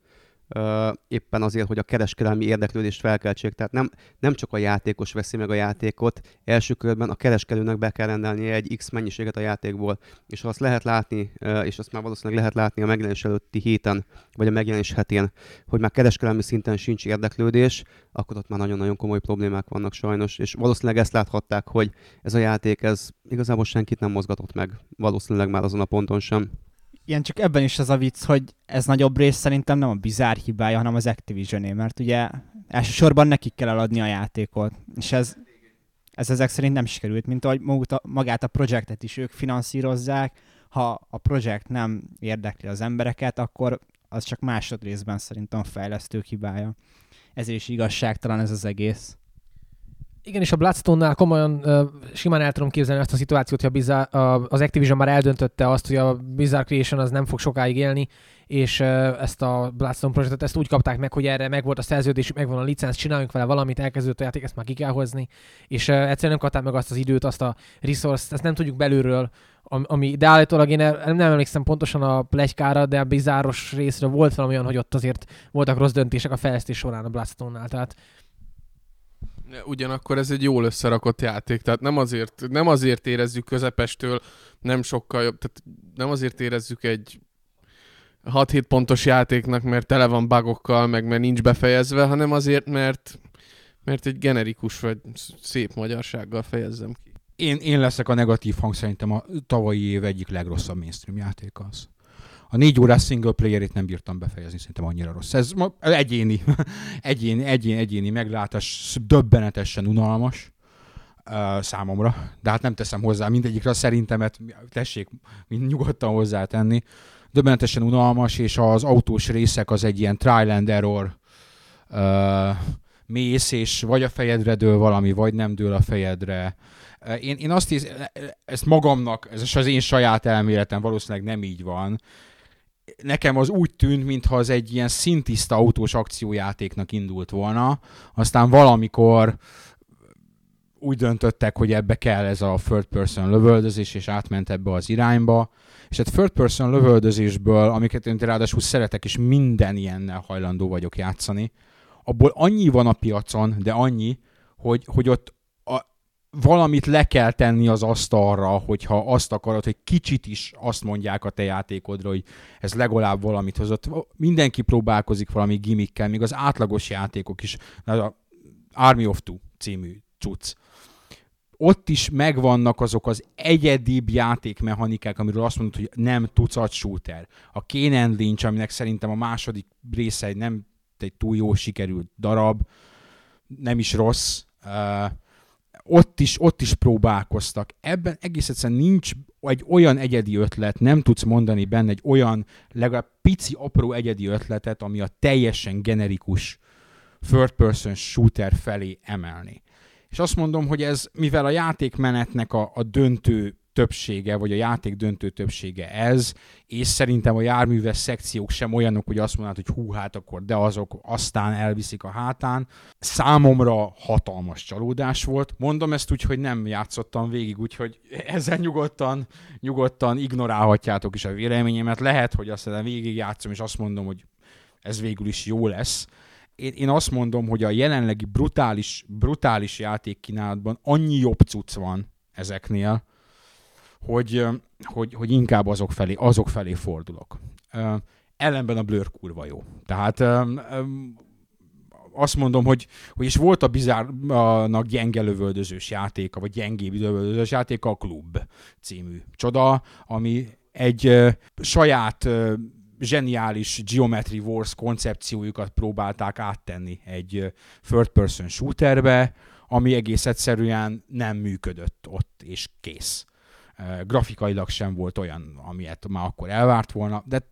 Éppen azért, hogy a kereskedelmi érdeklődést felkeltsék. Tehát nem csak a játékos veszi meg a játékot, első körben a kereskedőnek be kell rendelnie egy X mennyiséget a játékból. És ha azt lehet látni, és azt már valószínűleg lehet látni a megjelenés előtti héten, vagy a megjelenés hetén, hogy már kereskedelmi szinten sincs érdeklődés, akkor ott már nagyon-nagyon komoly problémák vannak sajnos. És valószínűleg ezt láthatták, hogy ez a játék, ez igazából senkit nem mozgatott meg. Valószínűleg már azon a ponton sem. Igen, csak ebben is az a vicc, hogy ez nagyobb rész szerintem nem a Bizarre hibája, hanem az Activisioné, mert ugye elsősorban nekik kell eladni a játékot, és ez ezek szerint nem sikerült, mint ahogy magát a projektet is ők finanszírozzák, ha a projekt nem érdekli az embereket, akkor az csak másodrészben szerintem a fejlesztők hibája. Ezért is igazságtalan ez az egész. Igen, és a Bloodstone-nál komolyan simán el tudom képzelni azt a szituációt, hogy az Activision már eldöntötte azt, hogy a Bizarre Creation az nem fog sokáig élni, és ezt a Bloodstone projektet ezt úgy kapták meg, hogy erre megvolt a szerződés, megvan a licenc, csináljunk vele valamit, elkezdődött a játék, ezt már ki kell hozni, és egyszerűen nem kapták meg azt az időt, azt a resource-t, ezt nem tudjuk belülről, ami, de állítólag én nem emlékszem pontosan a pletykára, de a bizáros részre volt valami olyan, hogy ott azért voltak rossz döntések a fejlesztés során a Bloodstone-nál, tehát ugyanakkor ez egy jól összerakott játék, tehát nem azért érezzük közepestől, nem sokkal jobb, tehát nem azért érezzük egy 6-7 pontos játéknak, mert tele van bugokkal, meg mert nincs befejezve, hanem azért, mert egy generikus vagy szép magyarsággal fejezzem ki. Én leszek a negatív hang, szerintem a tavalyi év egyik legrosszabb mainstream játék az. A 4 órás single player-ét nem bírtam befejezni, szerintem annyira rossz. Ez egyéni meglátás, döbbenetesen unalmas számomra, de hát nem teszem hozzá mindegyikre a szerintemet, tessék nyugodtan hozzátenni. Döbbenetesen unalmas, és az autós részek az egy ilyen trial and error mész, és vagy a fejedre dől valami, vagy nem dől a fejedre. Én azt hiszem, ezt magamnak, ez az én saját elméletem, valószínűleg nem így van. Nekem az úgy tűnt, mintha az egy ilyen szintiszta autós akciójátéknak indult volna, aztán valamikor úgy döntöttek, hogy ebbe kell ez a third person lövöldözés, és átment ebbe az irányba. És hát third person lövöldözésből, amiket én ráadásul szeretek, és minden ilyennel hajlandó vagyok játszani, abból annyi van a piacon, de annyi, hogy ott valamit le kell tenni az asztalra, hogyha azt akarod, hogy kicsit is azt mondják a te játékodra, hogy ez legalább valamit hozott. Mindenki próbálkozik valami gimmickkel, még az átlagos játékok is. Az Army of Two című cucc. Ott is megvannak azok az egyedibb játékmechanikák, amiről azt mondod, hogy nem tucat shooter. A Kane and Lynch, aminek szerintem a második része nem egy túl jó sikerült darab, nem is rossz, ott is próbálkoztak. Ebben egész egyszerűen nincs egy olyan egyedi ötlet, nem tudsz mondani benne egy olyan, legalább pici, apró egyedi ötletet, ami a teljesen generikus third person shooter felé emelni. És azt mondom, hogy ez, mivel a játékmenetnek a döntő többsége, vagy a játék döntő többsége ez, és szerintem a járműves szekciók sem olyanok, hogy azt mondnád, hogy hú, hát akkor de azok aztán elviszik a hátán. Számomra hatalmas csalódás volt. Mondom ezt úgy, hogy nem játszottam végig, úgyhogy ezzel nyugodtan ignorálhatjátok is a véleményemet. Lehet, hogy aztán végig játszom, és azt mondom, hogy ez végül is jó lesz. Én azt mondom, hogy a jelenlegi brutális játékkínálatban annyi jobb cucc van ezeknél, hogy inkább azok felé fordulok. Ellenben a Blur kurva jó. Tehát azt mondom, hogy is volt a Bizarre-nak gyenge lövöldözős játéka, vagy gyengébb lövöldözős játéka, a Klub című csoda, ami egy saját zseniális Geometry Wars koncepciójukat próbálták áttenni egy third person shooterbe, ami egész egyszerűen nem működött ott, és kész. Grafikailag sem volt olyan, amilyet már akkor elvárt volna, de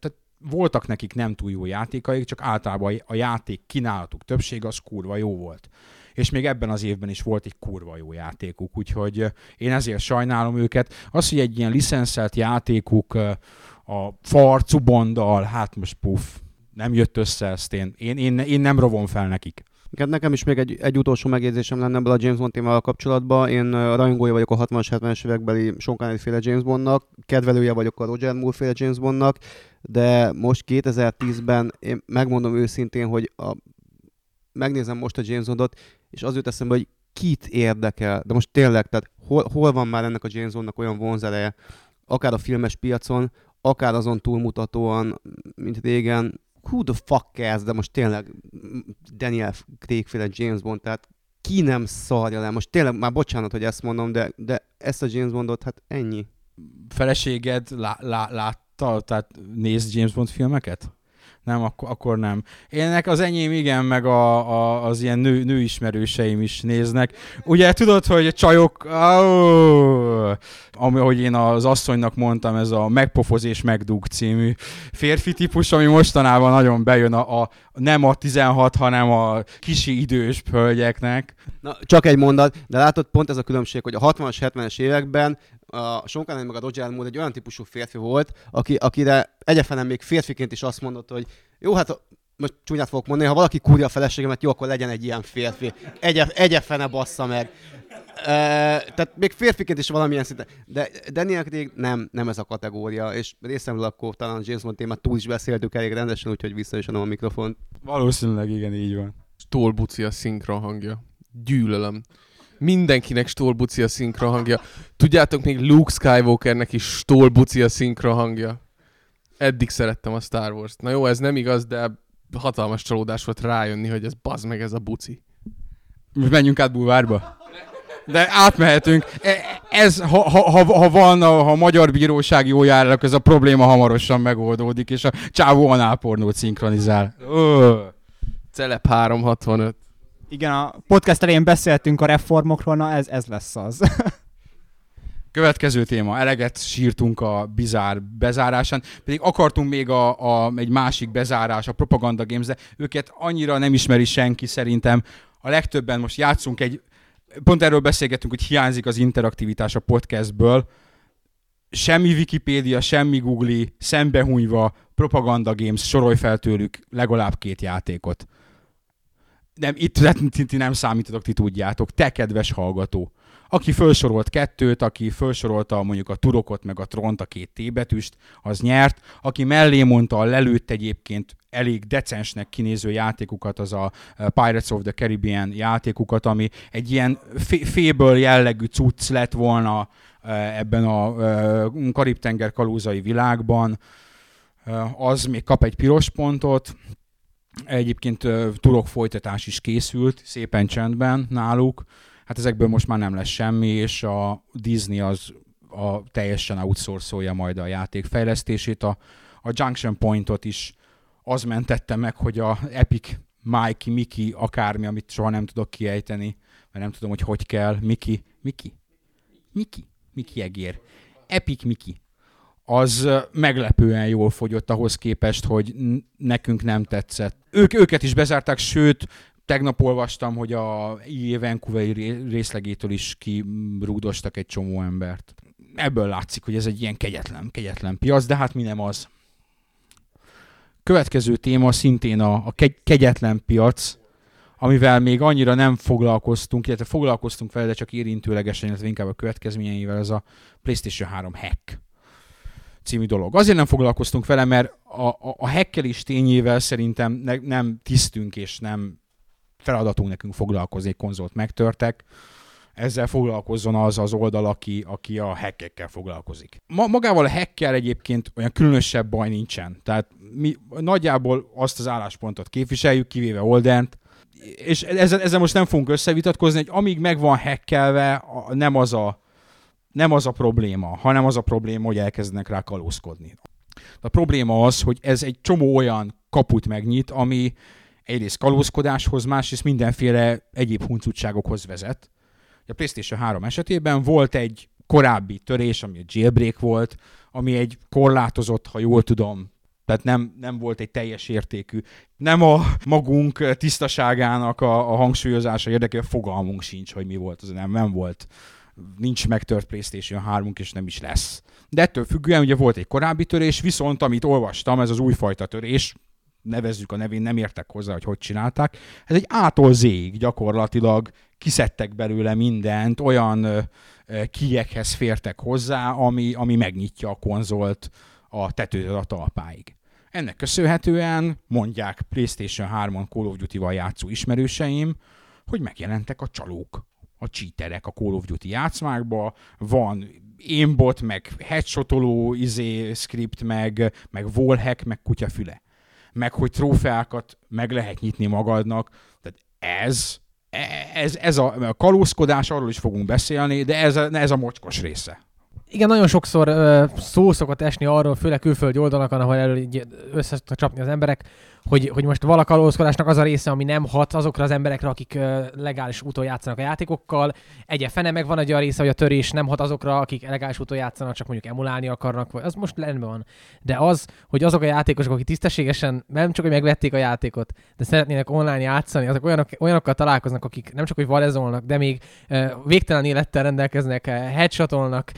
voltak nekik nem túl jó játékaik, csak általában a játék kínálatuk többsége az kurva jó volt. És még ebben az évben is volt egy kurva jó játékuk, úgyhogy én ezért sajnálom őket. Az, hogy egy ilyen licenszelt játékuk a farcubondal, hát most puff, nem jött össze ezt, én nem rovom fel nekik. Nekem is még egy utolsó megjegyzésem lenne ebből a James Bond témával kapcsolatban. Én rajongója vagyok a 60-as, 70-es évekbeli Sean Connery-féle James Bondnak, kedvelője vagyok a Roger Moore-féle James Bondnak, de most 2010-ben én megmondom őszintén, hogy megnézem most a James Bondot, és az jut eszembe, hogy kit érdekel, de most tényleg, tehát hol van már ennek a James Bondnak olyan vonzereje, akár a filmes piacon, akár azon túlmutatóan, mint régen. Who the fuck cares, de most tényleg Daniel Craig-féle James Bond, tehát ki nem szarja le? Most tényleg, már bocsánat, hogy ezt mondom, de ezt a James Bondot, hát ennyi. Feleséged látta, tehát néz James Bond filmeket? Nem, akkor nem. Énnek az enyém igen, meg az ilyen nőismerőseim is néznek. Ugye tudod, hogy a csajok, ahogy én az asszonynak mondtam, ez a megpofoz és megdug című férfi típus, ami mostanában nagyon bejön a nem a 16, hanem a kicsi idős hölgyeknek. Na, csak egy mondat, de látod, pont ez a különbség, hogy a 60-as, 70-es években a Sean Connery meg a Roger Moore egy olyan típusú férfi volt, akire egyefelen még férfiként is azt mondott, hogy jó, hát most csúnyát fogok mondani, ha valaki kúrja a feleségemet, jó, akkor legyen egy ilyen férfi. Egyefene bassza meg. Tehát még férfiként is valamilyen szinten. De Daniel Craig nem ez a kategória, és részemről akkor talán James Bond témát túl is beszéltük elég rendesen, úgyhogy vissza is adom a mikrofont. Valószínűleg igen, így van. Stolbuci a szinkron hangja. Gyűlölöm. Mindenkinek stolbuci a szinkra hangja. Tudjátok, még Luke Skywalkernek is stolbuci a szinkra hangja. Eddig szerettem a Star Wars-t. Na jó, ez nem igaz, de hatalmas csalódás volt rájönni, hogy ez bazd meg ez a buci. Most menjünk át bulvárba. De átmehetünk. Ez, ha van, ha a magyar bíróság jól jár, akkor ez a probléma hamarosan megoldódik, és a csávó análpornót szinkronizál. Celeb 365. Igen, a podcast elején beszéltünk a reformokról, na ez lesz az. Következő téma, eleget sírtunk a Bizarre bezárásán, pedig akartunk még egy másik bezárás, a Propaganda Games, de őket annyira nem ismeri senki szerintem. A legtöbben most játszunk pont erről beszélgettünk, hogy hiányzik az interaktivitás a podcastből, semmi Wikipédia, semmi Google, szembehúnyva Propaganda Games, sorolj fel tőlük legalább 2 játékot. Nem, itt ti nem számítotok, ti tudjátok. Te, kedves hallgató. Aki felsorolt 2, aki felsorolta mondjuk a Turokot, meg a Tront, a 2 T-betűst, az nyert. Aki mellé mondta a lelőtt egyébként elég decensnek kinéző játékukat, az a Pirates of the Caribbean játékukat, ami egy ilyen fable jellegű cucc lett volna ebben a Karib-tenger kalózai világban, az még kap egy piros pontot. Egyébként Turok folytatás is készült, szépen csendben náluk. Hát ezekből most már nem lesz semmi, és a Disney az teljesen outsourcolja majd a játék fejlesztését. A Junction Pointot is az mentette meg, hogy a Epic Mickey, akármi, amit soha nem tudok kiejteni, mert nem tudom, hogy kell. Mickey egér. Epic Mickey. Az meglepően jól fogyott ahhoz képest, hogy nekünk nem tetszett. Őket is bezárták, sőt, tegnap olvastam, hogy a EA Vancouveri részlegétől is kirúdostak egy csomó embert. Ebből látszik, hogy ez egy ilyen kegyetlen piac, de hát mi nem az. Következő téma szintén a kegyetlen piac, amivel még annyira nem foglalkoztunk, illetve foglalkoztunk vele, de csak érintőlegesen, illetve inkább a következményeivel, ez a PlayStation 3 hack című dolog. Azért nem foglalkoztunk vele, mert a hackelés tényével szerintem nem tisztünk és nem feladatunk nekünk foglalkozni, egy konzolt megtörtek. Ezzel foglalkozzon az oldal, aki a hackekkel foglalkozik. Magával a hackkel egyébként olyan különösebb baj nincsen. Tehát mi nagyjából azt az álláspontot képviseljük, kivéve Oldent, és ezzel most nem fogunk összevitatkozni, hogy amíg meg van hackelve, nem az a probléma, hanem az a probléma, hogy elkezdenek rá kalózkodni. A probléma az, hogy ez egy csomó olyan kaput megnyit, ami egyrészt kalózkodáshoz, másrészt mindenféle egyéb huncutságokhoz vezet. A PlayStation 3 esetében volt egy korábbi törés, ami a jailbreak volt, ami egy korlátozott, ha jól tudom, tehát nem volt egy teljes értékű. Nem a magunk tisztaságának a hangsúlyozása érdekében, fogalmunk sincs, hogy mi volt, az nem volt. Nincs megtört PlayStation 3-unk, és nem is lesz. De ettől függően ugye volt egy korábbi törés, viszont amit olvastam, ez az újfajta törés, nevezzük a nevén, nem értek hozzá, hogy csinálták, ez egy A-tól Z-ig gyakorlatilag kiszedtek belőle mindent, olyan kijekhez fértek hozzá, ami megnyitja a konzolt a tetőtől a talpáig. Ennek köszönhetően mondják PlayStation 3-on Call of Duty-val játszó ismerőseim, hogy megjelentek a csalók, a cheaterek a Call of Duty játszmákba, van aimbot, meg headshotoló script, meg wallhack, meg kutyafüle. Meg hogy trófeákat meg lehet nyitni magadnak. Tehát ez a kalózkodás, arról is fogunk beszélni, de ez a mocskos része. Igen, nagyon sokszor szó szokott esni arról, főleg külföldi oldalakon, ahol elől így össze szoktak csapni az emberek, hogy most valakalózkodásnak az a része, ami nem hat azokra az emberekre, akik legális úton játszanak a játékokkal. Egyefene meg van egy olyan része, hogy a törés nem hat azokra, akik legális úton játszanak, csak mondjuk emulálni akarnak, vagy az most rendben van. De az, hogy azok a játékosok, akik tisztességesen nem csak, hogy megvették a játékot, de szeretnének online játszani, azok olyanokkal találkoznak, akik nem csak, hogy varezolnak, de még végtelen élettel rendelkeznek, headshotolnak,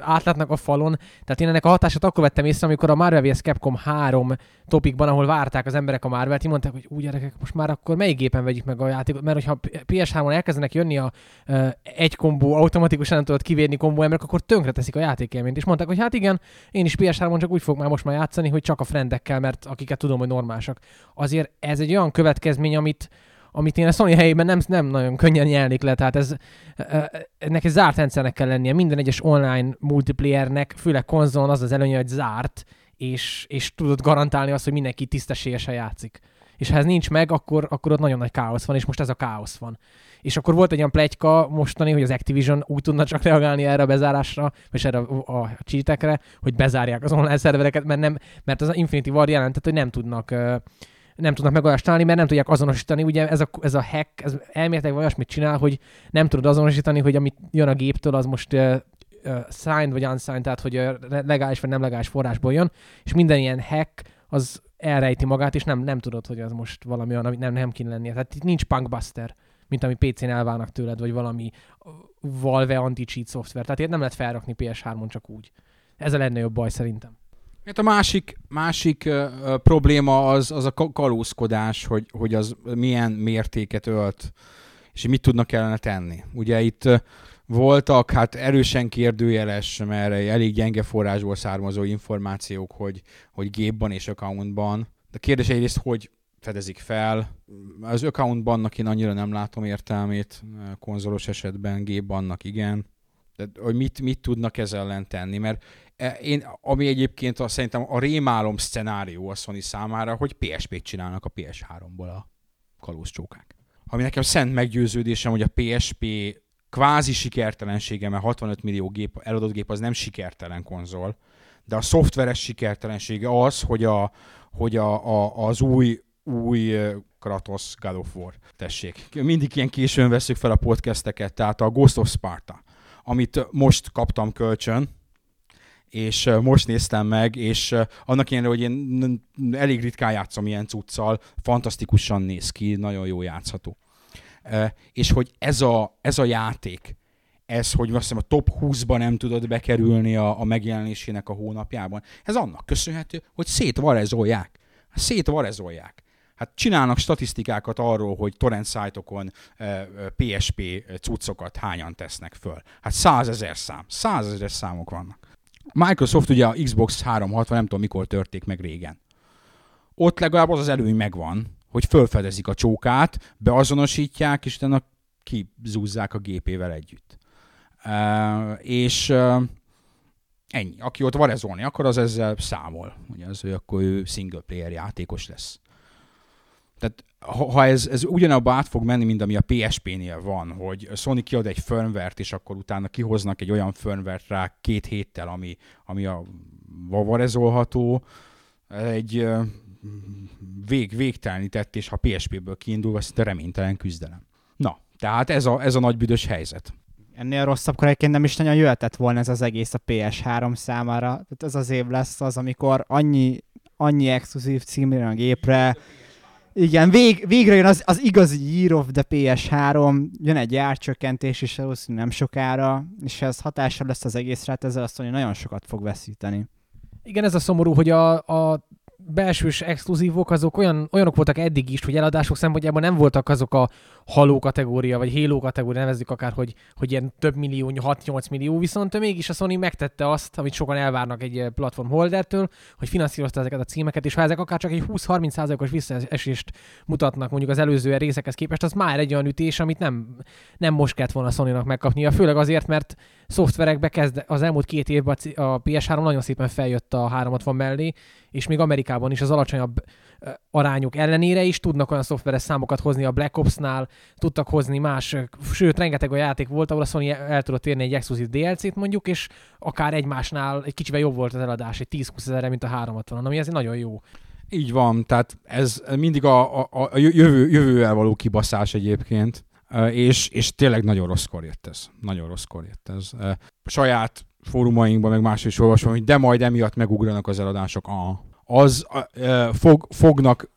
átlátnak a falon. Tehát én ennek a hatását akkor vettem észre, amikor a Marvel vs. Capcom 3 topikban, ahol várták az emberek a Marvel-t, így mondták, hogy úgy gyerekek, most már akkor melyik gépen vegyük meg a játékot, mert hogyha PS3-on elkezdenek jönni a egy kombó, automatikusan nem tudod kivérni kombó emberek, akkor tönkreteszik a játékélményt. És mondták, hogy hát igen, én is PS3-on csak úgy fogok már most már játszani, hogy csak a friendekkel, mert akiket tudom, hogy normálisak. Azért ez egy olyan következmény, amit én a Sony helyében nem nagyon könnyen nyelnék le, tehát ennek egy zárt rendszernek kell lennie. Minden egyes online multiplayernek, főleg konzolon az az előnye, hogy zárt, és tudod garantálni azt, hogy mindenki tisztességesen játszik. És ha ez nincs meg, akkor ott nagyon nagy káosz van, és most ez a káosz van. És akkor volt egy olyan pletyka mostani, hogy az Activision úgy tudna csak reagálni erre a bezárásra, és erre a cheatekre, hogy bezárják az online szervereket, mert az Infinity War jelentett, hogy nem tudnak megoldást találni, mert nem tudják azonosítani. Ugye ez a hack, ez elméletekben olyasmit csinál, hogy nem tudod azonosítani, hogy amit jön a géptől, az most signed vagy unsigned, tehát hogy legális vagy nem legális forrásból jön, és minden ilyen hack az elrejti magát, és nem tudod, hogy az most valami olyan, amit nem kéne lennie. Tehát itt nincs punkbuster, mint ami PC-n elválnak tőled, vagy valami Valve anti-cheat szoftver. Tehát ilyet nem lehet felrakni PS3-on csak úgy. Ez a legnagyobb baj szerintem. Hát a másik probléma az a kalózkodás, hogy az milyen mértéket ölt, és mit tudnak ellene tenni. Ugye itt voltak, hát erősen kérdőjeles, mert elég gyenge forrásból származó információk, hogy gépban és accountban. De kérdés egyrészt, hogy fedezik fel. Az accountbannak én annyira nem látom értelmét, konzolos esetben, gépbannak igen. De hogy mit tudnak ezzel ellen tenni, mert ami egyébként szerintem a rémálom szcenárió a Sony számára, hogy PSP-t csinálnak a PS3-ból a kalózcsókák. Ami nekem szent meggyőződésem, hogy a PSP kvázi sikertelensége, mert 65 millió gép, eladott gép az nem sikertelen konzol, de a szoftveres sikertelensége az, hogy az új Kratos God of War. Tessék, mindig ilyen későn veszük fel a podcasteket, tehát a Ghost of Sparta, amit most kaptam kölcsön, és most néztem meg, és annak ellenére, hogy én elég ritkán játszom ilyen cuccal, fantasztikusan néz ki, nagyon jó játszható. És hogy ez a játék, ez, hogy azt hiszem a top 20-ba nem tudod bekerülni a megjelenésének a hónapjában, ez annak köszönhető, hogy szétvarezolják. Hát csinálnak statisztikákat arról, hogy torrent szájtokon PSP cuccokat hányan tesznek föl. Hát 100 000 számok vannak. Microsoft ugye a Xbox 360, nem tudom mikor törték meg régen. Ott legalább az előny megvan, hogy fölfedezik a csókát, beazonosítják, és utána kizúzzák a gépével együtt. Ennyi. Aki ott varezolni akar, az ezzel számol. Ugye az, hogy akkor ő single player játékos lesz. Tehát ha ez ugyanabba át fog menni, mint ami a PSP-nél van, hogy Sony kiad egy firmware-t, és akkor utána kihoznak egy olyan firmware-t rá 2 héttel, ami a varezolható, egy végtelenített, és ha PSP-ből kiindul, az reménytelen küzdelem. Na, tehát ez a nagy büdös helyzet. Ennél rosszabbkor egyébként nem is nagyon jöhetett volna ez az egész a PS3 számára. Tehát ez az év lesz az, amikor annyi exkluzív címre a gépre. Igen, végre jön az igazi Year of the PS3, jön egy árcsökkentés is valószínűleg nem sokára, és ez hatással lesz az egészre, hát ezzel a Sony nagyon sokat fog veszíteni. Igen, ez a szomorú, hogy a belsős exkluzívok azok olyanok voltak eddig is, hogy eladások szempontjából nem voltak azok a Halo kategória, vagy Halo kategória, nevezzük akár, hogy ilyen több millió, 6-8 millió, viszont mégis a Sony megtette azt, amit sokan elvárnak egy platform holdertől, hogy finanszírozta ezeket a címeket, és ha ezek akár csak egy 20-30%-os visszaesést mutatnak mondjuk az előző részekhez képest, az már egy olyan ütés, amit nem most kellett volna a Sony-nak megkapnia, főleg azért, mert szoftverekbe kezd az elmúlt 2 évben a PS3 nagyon szépen feljött a 360 mellé, és még Amerikában is az alacsonyabb arányok ellenére is tudnak olyan szoftveres számokat hozni a Black Ops-nál, tudtak hozni más, sőt, rengeteg olyan játék volt, ahol a Sony el tudott érni egy exkluzív DLC-t mondjuk, és akár egymásnál egy kicsivel jobb volt az eladás, egy 10-20 ezerre, mint a 360-on, ami azért nagyon jó. Így van, tehát ez mindig a jövővel való kibaszás egyébként, és tényleg nagyon rosszkor jött ez. Nagyon rosszkor jött ez. A saját fórumainkban meg más is olvasom, hogy de majd emiatt megugranak az eladások. Fognak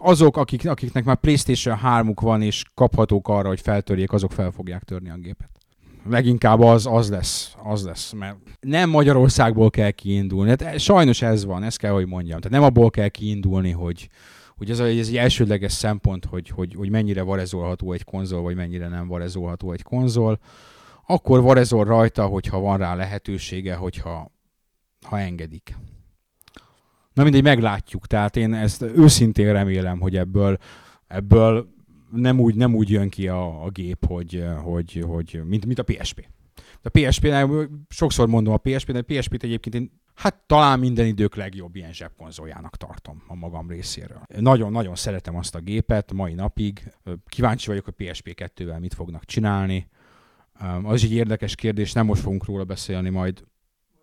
azok akiknek már PlayStation 3-uk van és kaphatók arra, hogy feltörjék, azok fel fogják törni a gépet. Leginkább az lesz, mert nem Magyarországból kell kiindulni. Hát sajnos ez van, ezt kell, hogy mondjam. Tehát nem abból kell kiindulni, hogy ez egy elsődleges szempont, hogy mennyire varezolható egy konzol, vagy mennyire nem varezolható egy konzol. Akkor varezol rajta, hogyha van rá lehetősége, ha engedik. Na mindegy, meglátjuk. Tehát én ezt őszintén remélem, hogy ebből nem úgy jön ki a gép, hogy mint a PSP. A PSP-nál sokszor mondom a PSP-t egyébként én hát talán minden idők legjobb ilyen zsebkonzoljának tartom a magam részéről. Nagyon-nagyon szeretem azt a gépet mai napig. Kíváncsi vagyok, hogy PSP2-vel mit fognak csinálni. Az is egy érdekes kérdés, nem most fogunk róla beszélni, majd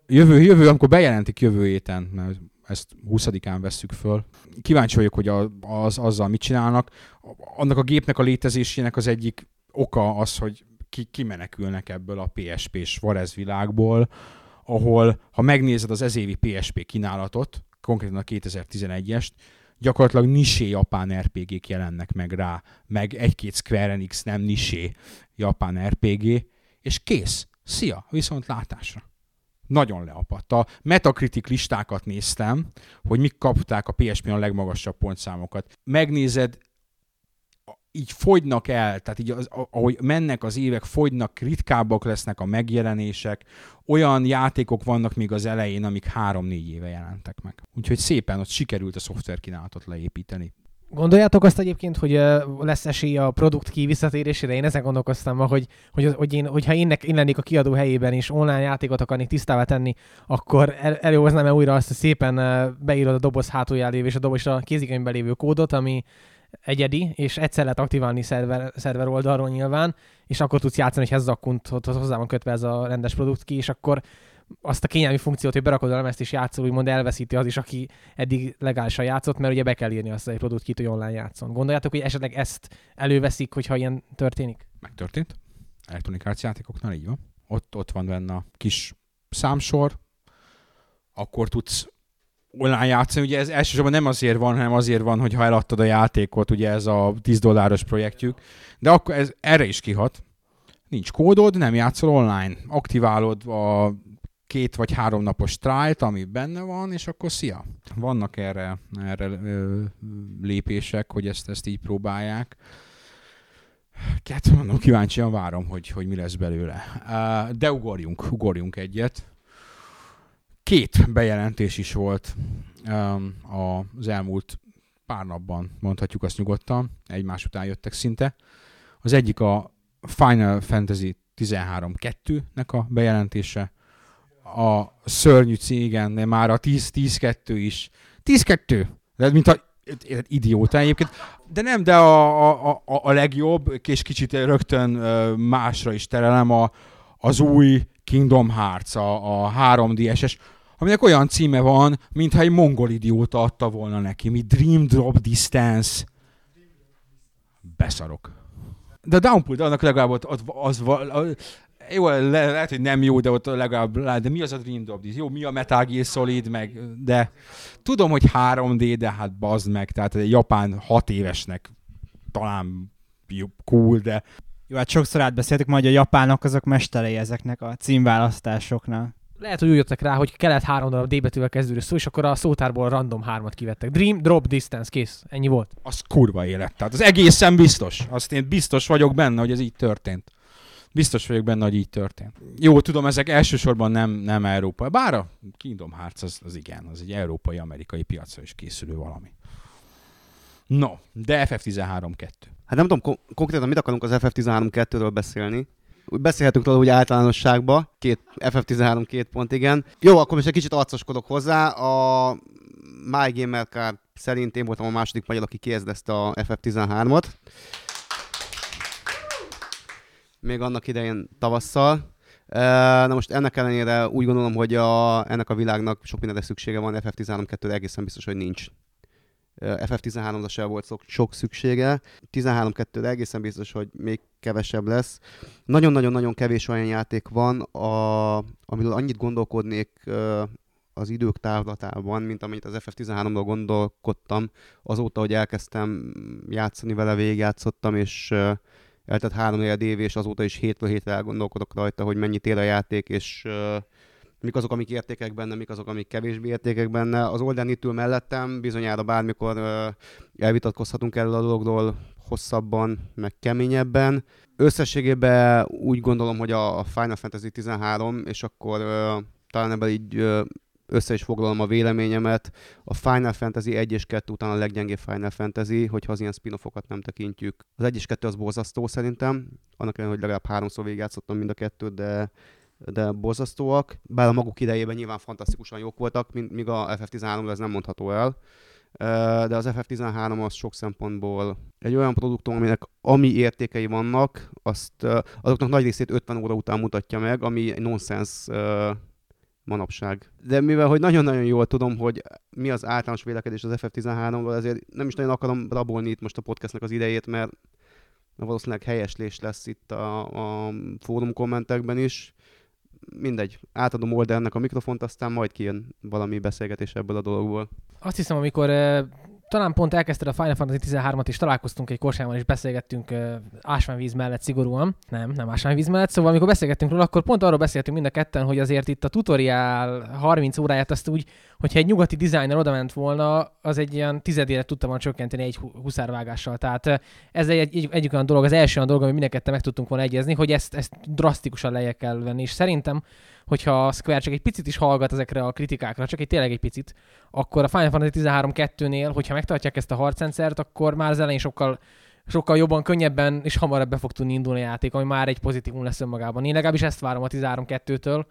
jövő, amikor bejelentik jövő héten, mert ezt 20-án vesszük föl. Kíváncsi vagyok, hogy azzal mit csinálnak. Annak a gépnek a létezésének az egyik oka az, hogy kimenekülnek ebből a PSP-s varez világból, ahol, ha megnézed az ezévi PSP kínálatot, konkrétan a 2011-est, gyakorlatilag nisé japán RPG-k jelennek meg rá, meg egy-két Square Enix nem nisé japán RPG, és kész. Szia, viszont látásra. Nagyon leapadt. A Metacritic listákat néztem, hogy mik kapták a PSP-n a legmagasabb pontszámokat. Megnézed, így fogynak el, tehát így ahogy mennek az évek, fogynak, ritkábbak lesznek a megjelenések, olyan játékok vannak még az elején, amik 3-4 éve jelentek meg. Úgyhogy szépen ott sikerült a szoftverkínálatot leépíteni. Gondoljátok azt egyébként, hogy lesz esély a produkt visszatérésére? Én ezen gondolkoztam ma, hogyha én lennék a kiadó helyében és online játékot akarnék tisztává tenni, akkor előhoznám-e újra azt, hogy szépen beírod a doboz hátulján lévő és a dobozra kézikönyvben lévő kódot, ami egyedi, és egyszer lehet aktiválni szerver oldalról nyilván, és akkor tudsz játszani, hogy ez zakkunt, hozzá van kötve ez a rendes produkt ki, és akkor azt a kényelmi funkciót, hogy berakod a lemezt és játszol, úgymond elveszíti az is, aki eddig legálisan játszott, mert ugye be kell írni azt, hogy egy produkt ki, hogy online játszon. Gondoljátok, hogy esetleg ezt előveszik, hogyha ilyen történik? Megtörtént. Electronic Arts játékoknál így van. Ott van benne a kis számsor, akkor tudsz online játszani, ugye ez elsősorban nem azért van, hanem azért van, hogy ha eladtad a játékot, ugye ez a $10 projektjük, de akkor ez erre is kihat. Nincs kódod, nem játszol online. Aktiválod a 2 vagy 3 napos trial-t, ami benne van, és akkor szia. Vannak erre lépések, hogy ezt így próbálják. Hát mondom, kíváncsian várom, hogy mi lesz belőle. De ugorjunk egyet. 2 bejelentés is volt az elmúlt pár napban, mondhatjuk azt nyugodtan, egymás után jöttek szinte. Az egyik a Final Fantasy 13-2-nek a bejelentése, a szörnyű cígen, de már a 10-12 is. 10-2! De mint a idióta egyébként. De nem, de a legjobb, és kicsit rögtön másra is terelem az új Kingdom Hearts, a 3DS-es, aminek olyan címe van, mintha egy mongol idióta adta volna neki, mi Dream Drop Distance. Beszarok. De a downpult, annak legalább jó, lehet, hogy nem jó, de ott legalább, de mi az a Dream Drop Distance? Jó, mi a Metal Gear Solid, meg, de tudom, hogy 3D, de hát bazd meg, tehát egy japán 6 évesnek talán jobb, cool, de jó, hát sokszor átbeszéltük majd, hogy a japánok azok mesterei ezeknek a címválasztásoknál. Lehet, hogy úgy jöttek rá, hogy kellett 3 darab D betűvel kezdődő szó, és akkor a szótárból random 3-at kivettek. Dream, Drop, Distance, kész. Ennyi volt. Az kurva élet. Tehát az egészen biztos. Azt én biztos vagyok benne, hogy ez így történt. Jó, tudom, ezek elsősorban nem Európa. Bár a Kingdom Hearts az igen, az egy európai-amerikai piacra is készülő valami. No, de FF13-2. Hát nem tudom konkrétan mit akarunk az FF13-2-ről beszélni. Beszélhetünk róla úgy általánosságban, FF13 két pont, igen. Jó, akkor most egy kicsit arcoskodok hozzá. A MyGamerCard szerint én voltam a második magyar, aki kiezdezt a FF13-ot. Még annak idején tavasszal. Na most ennek ellenére úgy gondolom, hogy ennek a világnak sok mindenre szüksége van, FF13-2-re egészen biztos, hogy nincs. FF13-ra sem volt sok szüksége, 13-2-re egészen biztos, hogy még kevesebb lesz. Nagyon-nagyon-nagyon kevés olyan játék van, amiről annyit gondolkodnék az idők távlatában, mint amit az FF13-ról gondolkodtam. Azóta, hogy elkezdtem játszani vele, végigjátszottam, és eltett 3-4 év, és azóta is hétről hétre elgondolkodok rajta, hogy mennyit ér a játék, és mik azok, amik értékek benne, mik azok, amik kevésbé értékek benne. Az oldalán itt ül mellettem, bizonyára bármikor elvitatkozhatunk erről a dologról hosszabban, meg keményebben. Összességében úgy gondolom, hogy a Final Fantasy 13, és akkor talán ebben így össze is foglalom a véleményemet. A Final Fantasy 1 és 2 után a leggyengébb Final Fantasy, hogyha az ilyen spin-offokat nem tekintjük. Az 1 és 2 az borzasztó szerintem, annak ellenére, hogy legalább 3-szor végigjátszottam mind a kettőt, de borzasztóak. Bár a maguk idejében nyilván fantasztikusan jók voltak, míg a FF13-ra ez nem mondható el. De az FF13 az sok szempontból egy olyan produktum, aminek ami értékei vannak, azoknak nagy részét 50 óra után mutatja meg, ami nonsens manapság. De mivel, hogy nagyon-nagyon jól tudom, hogy mi az általános vélekedés az FF13-ról, ezért nem is nagyon akarom rabolni itt most a podcastnek az idejét, mert valószínűleg helyeslés lesz itt a fórum kommentekben is. Mindegy, átadom Ordernek a mikrofont, aztán majd kijön valami beszélgetés ebből a dologból. Azt hiszem, amikor talán pont elkezdted a Final Fantasy 13-at, és találkoztunk egy korsánban, és beszélgettünk ásványvíz mellett szigorúan. Nem ásványvíz mellett. Szóval amikor beszélgettünk róla, akkor pont arról beszéltünk mind a ketten, hogy azért itt a tutoriál 30 óráját azt úgy, hogyha egy nyugati designer odament volna, az egy ilyen tizedére tudta volna csökkenteni egy huszárvágással. Tehát ez egy olyan dolog, az első olyan dolog, ami mind a ketten meg tudtunk volna egyezni, hogy ezt drasztikusan lejjebb kell venni. És szerintem, hogyha a Square csak egy picit is hallgat ezekre a kritikákra, csak egy tényleg egy picit, akkor a Final Fantasy 13-2-nél, hogyha megtartják ezt a harcrendszert, akkor már az elején sokkal jobban, könnyebben és hamarabb be fog tudni indulni a játék, ami már egy pozitívum lesz önmagában. Én legalábbis ezt várom a 13-2-től.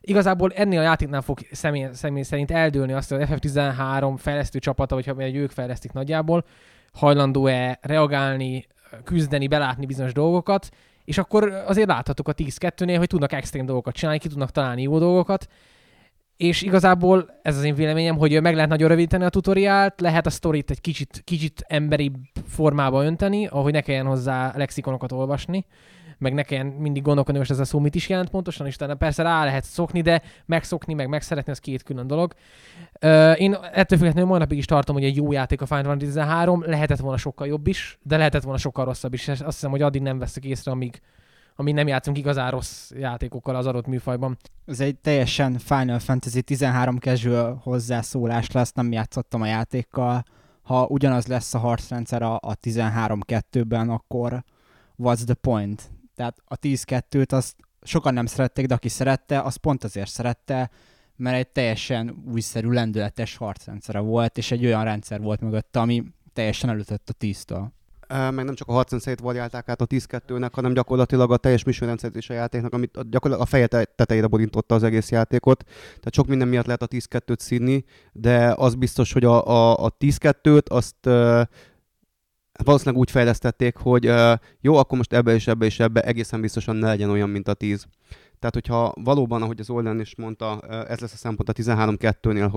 Igazából ennél a játéknál fog személy szerint eldőlni azt, hogy a FF13 fejlesztő csapata, vagy ha ők fejlesztik nagyjából, hajlandó-e reagálni, küzdeni, belátni bizonyos dolgokat, és akkor azért láthatok a 10-2-nél, hogy tudnak extrém dolgokat csinálni, ki tudnak találni jó dolgokat, és igazából ez az én véleményem, hogy meg lehet nagyon rövidíteni a tutoriált, lehet a sztorit egy kicsit emberibb formába önteni, ahogy ne kelljen hozzá lexikonokat olvasni, meg ne kelljen mindig gondolkodni, most ez a szó mit is jelent pontosan, és utána persze rá lehet szokni, de megszokni, meg megszeretni, az két külön dolog. Én ettől függetlenül mai napig is tartom, hogy egy jó játék a Final Fantasy 13, lehetett volna sokkal jobb is, de lehetett volna sokkal rosszabb is. Azt hiszem, hogy addig nem veszek észre, amíg nem játszunk igazán rossz játékokkal az adott műfajban. Ez egy teljesen Final Fantasy 13 casual hozzászólás lesz, nem játszottam a játékkal. Ha ugyanaz lesz a harcrendszer a 13-2-ben, akkor what's the point? Tehát a 10-2-t azt sokan nem szerették, de aki szerette, az pont azért szerette, mert egy teljesen újszerű, lendületes harcrendszere volt, és egy olyan rendszer volt mögötte, ami teljesen elütött a 10-től. Meg nem csak a harcrendszerét variálták át a 10-2-nek, hanem gyakorlatilag a teljes misőrendszerét is a játéknak, amit gyakorlatilag a feje tetejére borintotta az egész játékot. Tehát sok minden miatt lehet a 10-2-t színni, de az biztos, hogy a 10-2-t azt... valószínűleg úgy fejlesztették, hogy jó, akkor most ebbe egészen biztosan ne legyen olyan, mint a 10. Tehát, hogyha valóban, ahogy az Orlán is mondta, ez lesz a szempont a 13-2-nél,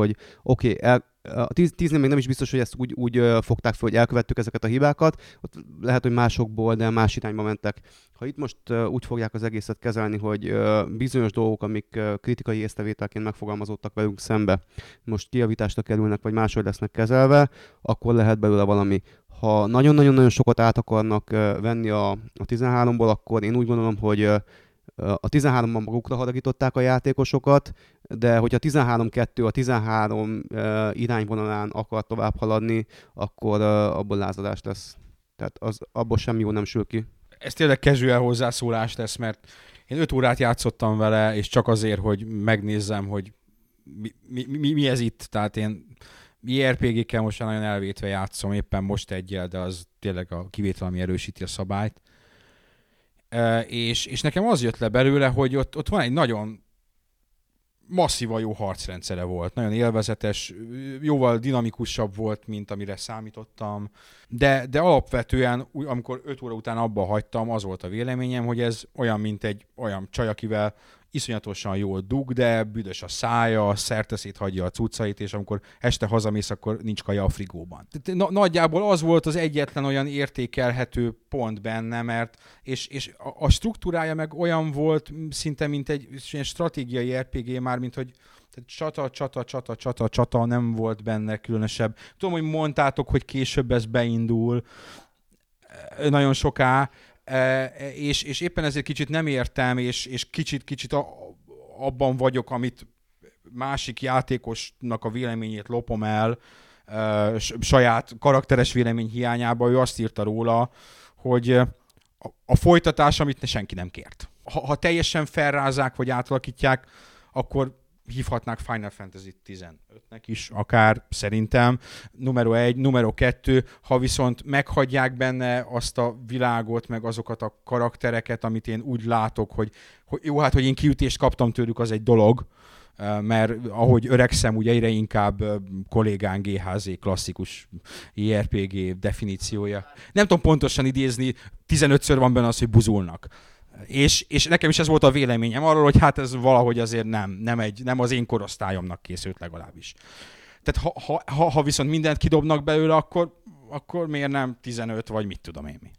hogy a 10-nél még nem is biztos, hogy ezt úgy fogták fel, hogy elkövettük ezeket a hibákat, ott lehet, hogy másokból, de más irányba mentek. Ha itt most úgy fogják az egészet kezelni, hogy bizonyos dolgok, amik kritikai észrevételként megfogalmazódtak velünk szembe, most kijavításra kerülnek, vagy máshogy lesznek kezelve, akkor lehet belőle valami. Ha nagyon-nagyon-nagyon sokat át akarnak venni a 13-ból, akkor én úgy gondolom, hogy a 13-ban magukra haragították a játékosokat, de hogyha 13-2 a 13 irányvonalán akar tovább haladni, akkor abból lázadás lesz. Tehát abból semmi jó nem sül ki. Ez tényleg casual hozzászólás lesz, mert én 5 órát játszottam vele, és csak azért, hogy megnézzem, hogy mi ez itt. Tehát én JRPG-kkel most nagyon elvétve játszom, éppen most egyel, de az tényleg a kivétel, ami erősíti a szabályt. És nekem az jött le belőle, hogy ott van egy nagyon masszívan jó harcrendszere volt, nagyon élvezetes, jóval dinamikusabb volt, mint amire számítottam, de alapvetően, amikor 5 óra után abba hagytam, az volt a véleményem, hogy ez olyan, mint egy olyan csaj, akivel iszonyatosan jól dug, de büdös a szája, szerteszét hagyja a cuccait, és amikor este hazamész, akkor nincs kaja a frigóban. Nagyjából az volt az egyetlen olyan értékelhető pont benne, mert és a struktúrája meg olyan volt szinte, mint egy stratégiai RPG már, mint hogy csata nem volt benne különösebb. Tudom, hogy mondtátok, hogy később ez beindul nagyon soká, és éppen ezért kicsit nem értem, és kicsit abban vagyok, amit másik játékosnak a véleményét lopom el, saját karakteres vélemény hiányában, ő azt írta róla, hogy a folytatás, amit senki nem kért. Ha teljesen felrázzák, vagy átalakítják, akkor hívhatnák Final Fantasy 15-nek is, akár szerintem, numero 1, numero 2, ha viszont meghagyják benne azt a világot, meg azokat a karaktereket, amit én úgy látok, hogy jó, hát, hogy én kiütést kaptam tőlük, az egy dolog, mert ahogy öregszem, ugye egyre inkább kollégán GHZ klasszikus JRPG definíciója. Nem tudom pontosan idézni, 15-ször van benne az, hogy buzulnak. És nekem is ez volt a véleményem arról, hogy hát ez valahogy azért nem az én korosztályomnak készült legalábbis. Tehát ha viszont mindent kidobnak belőle, akkor miért nem 15, vagy mit tudom én mi?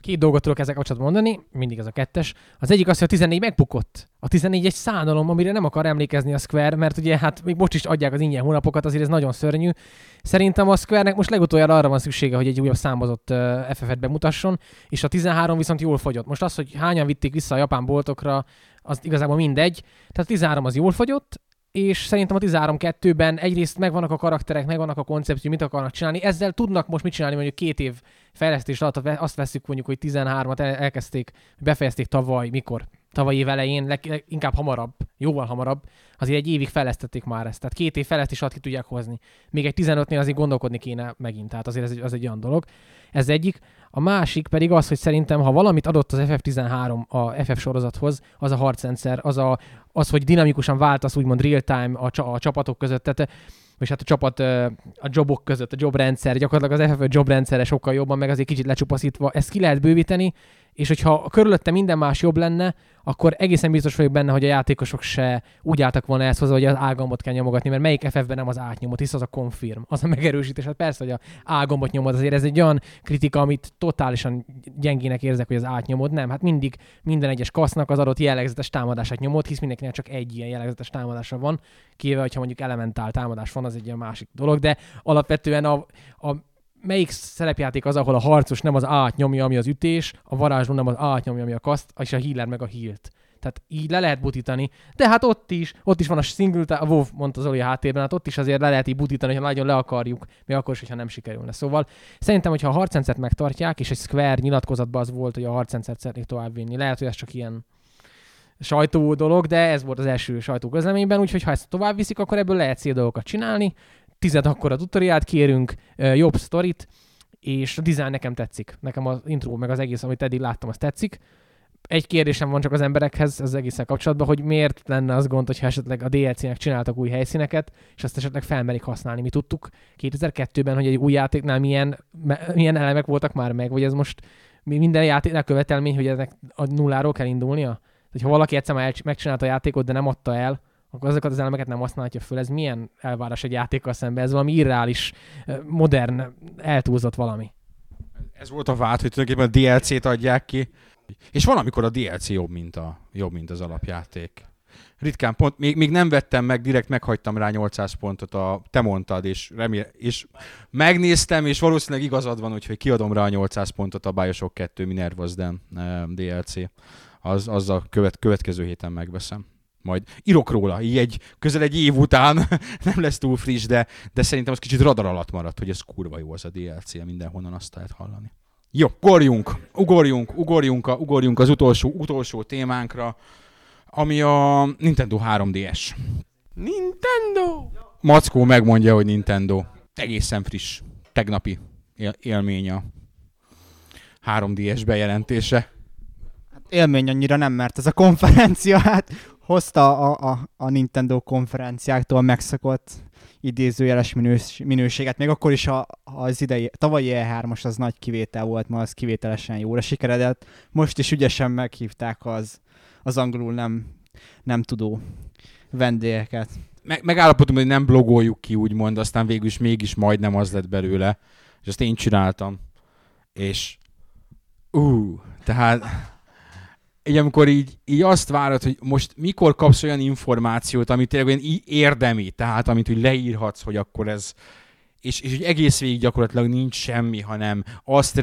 Két dolgot tudok ezzel kapcsolatban mondani, mindig ez a kettes. Az egyik az, hogy a 14 megbukott. A 14 egy szánalom, amire nem akar emlékezni a Square, mert ugye hát még most is adják az ingyen hónapokat, azért ez nagyon szörnyű. Szerintem a Square-nek most legutoljára arra van szüksége, hogy egy újabb számozott FF-et bemutasson, és a 13 viszont jól fogyott. Most az, hogy hányan vitték vissza a japán boltokra, az igazából mindegy. Tehát a 13 az jól fogyott, és szerintem a 13-2-ben egyrészt megvannak a karakterek, megvannak a koncepció, mit akarnak csinálni. Ezzel tudnak most mit csinálni, mondjuk 2 év fejlesztés alatt, azt veszük mondjuk, hogy 13-at elkezdték, befejezték tavaly év elején, inkább hamarabb, jóval hamarabb, azért egy évig fejlesztették már ezt. Tehát 2 év fejlesztés alatt ki tudják hozni. Még egy 15-nél azért gondolkodni kéne megint, tehát azért az egy olyan dolog. Ez egyik. A másik pedig az, hogy szerintem, ha valamit adott az FF13 a FF sorozathoz, az a harcrendszer, az hogy dinamikusan váltasz, úgymond real-time a csapatok között, tehát, és hát a jobok között, a jobrendszer, gyakorlatilag az FF jobrendszere sokkal jobban, meg azért kicsit lecsupaszítva, ezt ki lehet bővíteni, és hogyha körülötte minden más jobb lenne, akkor egészen biztos vagyok benne, hogy a játékosok se úgy álltak volna ezt hozzá, hogy az A-gombot kell nyomogatni, mert melyik FF-ben nem az átnyomot, hisz az a confirm, az a megerősítés. Hát persze, hogy a A-gombot nyomod, azért ez egy olyan kritika, amit totálisan gyengének érzek, hogy az átnyomod. Nem, hát mindig minden egyes kasznak az adott jellegzetes támadását nyomod, hisz mindenkinek csak egy ilyen jellegzetes támadása van, kivéve, hogyha mondjuk elementál támadás van, az egy ilyen másik dolog, de alapvetően melyik szerepjáték az, ahol a harcos nem az A-t nyomja, ami az ütés, a varázsló nem az A-t nyomja, ami a kaszt, és a healer meg a healt. Tehát így le lehet butítani. De hát ott is van a single, a WoW mondta Zoli a háttérben, hát ott is azért le lehet így butítani, ha nagyon le akarjuk, még akkor is, hogyha nem sikerülne. Szóval szerintem, hogyha a harcrendszert megtartják, és egy Square nyilatkozatban az volt, hogy a harcrendszert szeretnék továbbvinni, lehet, hogy ez csak ilyen sajtó dolog, de ez volt az első sajtóközleményben, úgyhogy ha ezt tovább viszik, akkor ebből lehet szép dolgokat csinálni. 10 akkor a tutoriát kérünk, jobb sztorit, és a dizájn nekem tetszik. Nekem az intro, meg az egész, amit eddig láttam, az tetszik. Egy kérdésem van csak az emberekhez az egészen kapcsolatban, hogy miért lenne az gond, hogyha esetleg a DLC-nek csináltak új helyszíneket, és azt esetleg felmerik használni. Mi tudtuk 2002-ben, hogy egy új játéknál milyen elemek voltak már meg, vagy ez most minden játéknál követelmény, hogy ennek a nulláról kell indulnia? Ha valaki egyszer már megcsinálta a játékot, de nem adta el, akkor azokat az elemeket nem használhatja föl. Ez milyen elvárás egy játékkal szemben? Ez valami irreális, modern, eltúlzott valami. Ez volt a vád, hogy tulajdonképpen a DLC-t adják ki. És van, amikor a DLC jobb, mint az alapjáték. Ritkán pont, még nem vettem meg, direkt meghagytam rá 800 pontot, te mondtad, és megnéztem, és valószínűleg igazad van, úgyhogy kiadom rá a 800 pontot a Bioshock 2 Minerva's Den DLC. Az a következő héten megveszem. Majd írok róla, így közel egy év után nem lesz túl friss, de szerintem az kicsit radar alatt maradt, hogy ez kurva jó az a DLC, mindenhonnan azt lehet hallani. Jó, ugorjunk az utolsó témánkra, ami a Nintendo 3DS. Nintendo! Mackó megmondja, hogy Nintendo. Egészen friss, tegnapi élmény a 3DS bejelentése. élmény annyira nem, mert ez a konferencia hát hozta a Nintendo konferenciáktól megszokolt idézőjeles minőséget. Még akkor is az idei, tavalyi E3-os az nagy kivétel volt, ma az kivételesen jóra sikeredett. Most is ügyesen meghívták az angolul nem tudó vendégeket. Megállapodtunk, hogy nem blogoljuk ki, úgymond, aztán végül is mégis majdnem az lett belőle, és azt én csináltam. És tehát így amikor így azt várod, hogy most mikor kapsz olyan információt, amit tényleg olyan érdemi, tehát amit úgy leírhatsz, hogy akkor ez, és úgy egész végig gyakorlatilag nincs semmi, hanem azt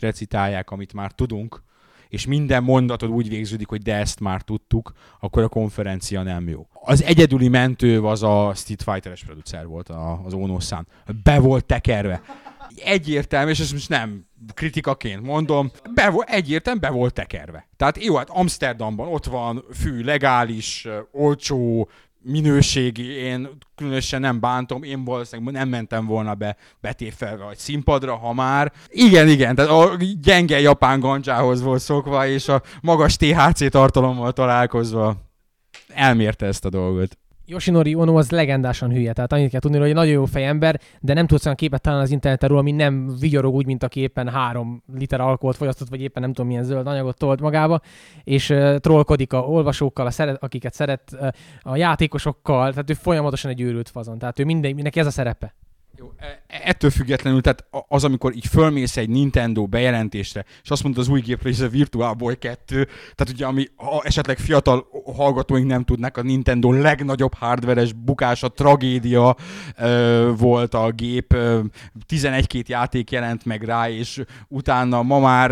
recitálják, amit már tudunk, és minden mondatod úgy végződik, hogy de ezt már tudtuk, akkor a konferencia nem jó. Az egyedüli mentő az a Street Fighter-es producer volt, az Ono-san. Be volt tekerve. Egyértelmű, és ezt most nem kritikaként mondom, egyértelműen be volt tekerve. Tehát jó, hát Amsterdamban ott van fű, legális, olcsó, minőségi, én különösen nem bántom, én valószínűleg nem mentem volna be betépfelve vagy színpadra, ha már. Igen, tehát a gyenge japán gancsához volt szokva, és a magas THC tartalommal találkozva elmérte ezt a dolgot. Yoshinori Ono az legendásan hülye, tehát annyit kell tudni, hogy egy nagyon jó fejember, de nem tudsz olyan képet találni az interneten róla, ami nem vigyorog úgy, mint aki éppen 3 liter alkoholt fogyasztott, vagy éppen nem tudom milyen zöld anyagot tolt magába, és trollkodik a olvasókkal, akiket szeret, a játékosokkal, tehát ő folyamatosan egy őrült fazon, tehát ő neki ez a szerepe. Jó, ettől függetlenül, tehát az, amikor így fölmész egy Nintendo bejelentésre, és azt mondod az új gépről, hogy ez a Virtual Boy 2, tehát ugye, ami esetleg fiatal hallgatóink nem tudnak, a Nintendo legnagyobb hardveres bukása, tragédia volt a gép, 11-2 játék jelent meg rá, és utána ma már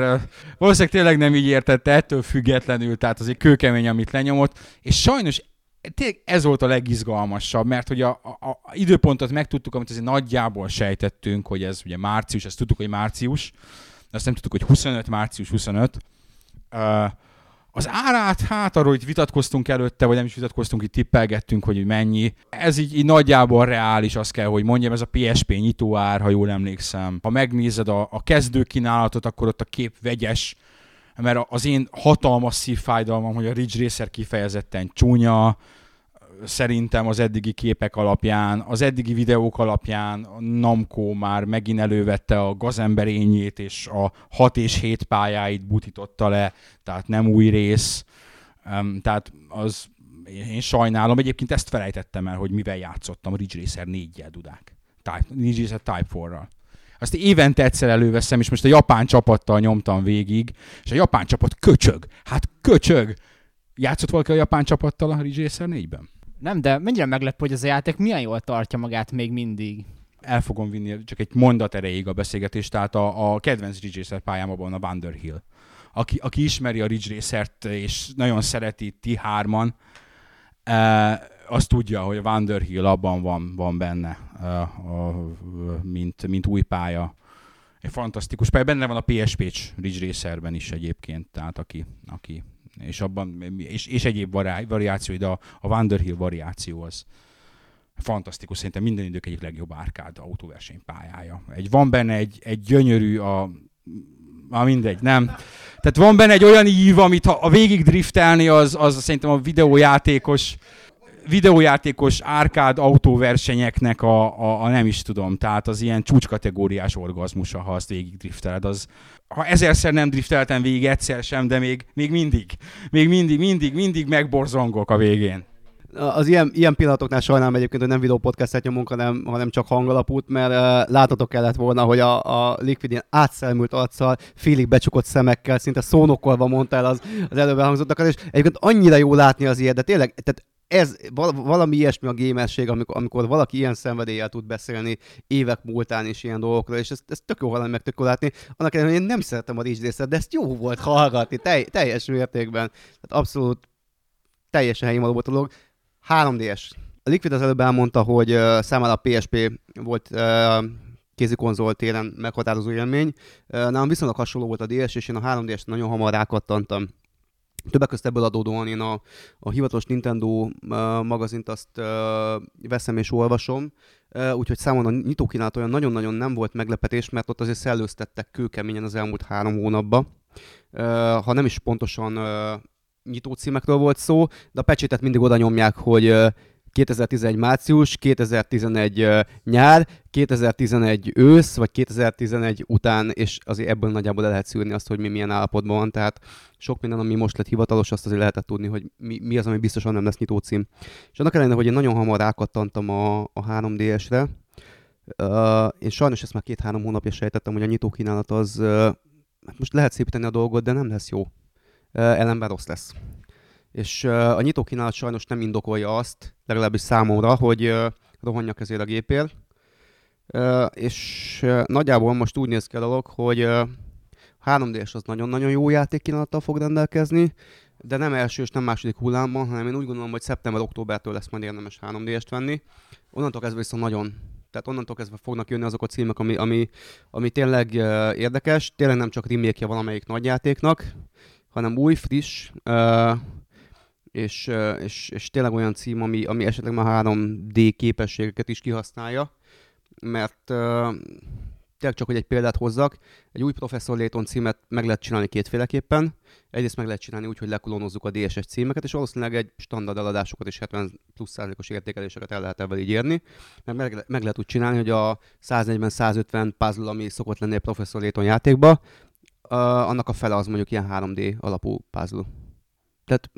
valószínűleg tényleg nem így értette, ettől függetlenül, tehát azért kőkemény, amit lenyomott, és sajnos tényleg ez volt a legizgalmasabb, mert hogy a időpontot megtudtuk, amit azért nagyjából sejtettünk, hogy ez ugye március, ezt tudtuk, hogy március, de azt nem tudtuk, hogy 25, március 25. Az árát, hát arról itt vitatkoztunk előtte, vagy nem is vitatkoztunk, itt tippelgettünk, hogy mennyi. Ez így nagyjából reális, azt kell, hogy mondjam, ez a PSP nyitóár, ha jól emlékszem. Ha megnézed a kezdőkínálatot, akkor ott a kép vegyes, mert az én hatalmas szívfájdalmam, hogy a Ridge Racer kifejezetten csúnya, szerintem az eddigi képek alapján, az eddigi videók alapján a Namco már megint elővette a gazemberényét, és a 6 és 7 pályáit butította le, tehát nem új rész. Tehát az, én sajnálom, egyébként ezt felejtettem el, hogy mivel játszottam, Ridge Racer 4-jel dudák. Ridge Racer Type 4-ral. Azt évente egyszer előveszem, és most a japán csapattal nyomtam végig, és a japán csapat köcsög. Hát köcsög! Játszott valaki a japán csapattal a Ridge Racer 4-ben? Nem, de mennyire meglep, hogy ez a játék milyen jól tartja magát még mindig. El fogom vinni csak egy mondat erejéig a beszélgetést, tehát a kedvenc Ridge Racer pályám abban a Vanderhill. Aki ismeri a Ridge Racert, és nagyon szereti ti hárman, azt tudja, hogy a Vanderhill abban van benne, mint új pálya. Egy fantasztikus pálya. Benne van a PSP-s Ridge Racerben is egyébként, tehát aki és abban és egyéb variáció, de a Vanderhill variáció az fantasztikus, szerintem minden idők egyik legjobb árkád autóverseny pályája. Van benne egy gyönyörű mindegy, nem. Tehát van benne egy olyan ív, amit ha végig driftelni, az szerintem a videójátékos árkád autóversenyeknek a nem is tudom, tehát az ilyen csúcskategóriás orgazmusa, ha azt végig drifteled, az ha 1000-szer nem drifteltem végig, egyszer sem, de még mindig megborzongok a végén. Az ilyen pillanatoknál sajnálom egyébként, hogy nem videópodcastet nyomunk, hanem csak hangalapút, mert láthatok kellett volna, hogy a Liquid átszelmült arccal, félig becsukott szemekkel, szinte szónokolva mondta el az előbb elhangzottakat, és egyébként annyira jó látni az ilyet, de tényleg, tehát ez valami ilyesmi a gémerség, amikor valaki ilyen szenvedéllyel tud beszélni évek múltán is ilyen dolgokról, és ezt tök jó hallani, meg tök jól látni. Annak ellenére, én nem szeretem a Ridge-részt, de ezt jó volt hallgatni, teljes mértékben. Tehát abszolút teljesen helyén való dolog. 3DS. A Liquid az előbb elmondta, hogy számára a PSP volt kézikonzol téren meghatározó élmény. Nálam viszonylag hasonló volt a DS, és én a 3DS-t nagyon hamar rákattantam. Többek között ebből adódóan én a hivatalos Nintendo magazint azt veszem és olvasom, úgyhogy számomra a nyitókínálat olyan nagyon-nagyon nem volt meglepetés, mert ott azért szellőztettek kőkeményen az elmúlt 3 hónapban. ha nem is pontosan nyitó címekről volt szó, de a pecsétet mindig oda nyomják, hogy 2011 március, 2011 nyár, 2011 ősz, vagy 2011 után, és azért ebből nagyjából le lehet szűrni azt, hogy mi milyen állapotban van, tehát sok minden, ami most lett hivatalos, azt azért lehetett tudni, hogy mi az, ami biztosan nem lesz nyitó cím. És annak ellenére, hogy én nagyon hamar rákattantam a 3DS-re, én sajnos ezt már 2-3 hónapja sejtettem, hogy a nyitó kínálat az, most lehet szépíteni a dolgot, de nem lesz jó, ellenben rossz lesz. És a nyitó kínálat sajnos nem indokolja azt, legalábbis számomra, hogy rohanjak ezért a gépért. És nagyjából most úgy néz ki a dolog, hogy 3D-es az nagyon-nagyon jó játékkínálattal fog rendelkezni, de nem első és nem második hullámban, hanem én úgy gondolom, hogy szeptember-októbertől lesz majd érdemes 3D-est venni. Onnantól kezdve viszont nagyon. Tehát onnantól kezdve fognak jönni azok a címek, ami tényleg érdekes. Tényleg nem csak remake-je valamelyik nagyjátéknak, hanem új, friss, és tényleg olyan cím, ami esetleg már 3D képességeket is kihasználja, mert tényleg csak, hogy egy példát hozzak, egy új Professor Layton címet meg lehet csinálni kétféleképpen. Egyrészt meg lehet csinálni úgy, hogy lekolonozzuk a DSS címeket, és valószínűleg egy standard eladásokat és 70%+ értékeléseket el lehet ebben így érni, mert meg lehet úgy csinálni, hogy a 140-150 puzzle, ami szokott lenni a Professor Layton játékba, annak a fele az mondjuk ilyen 3D alapú puzzle. Tehát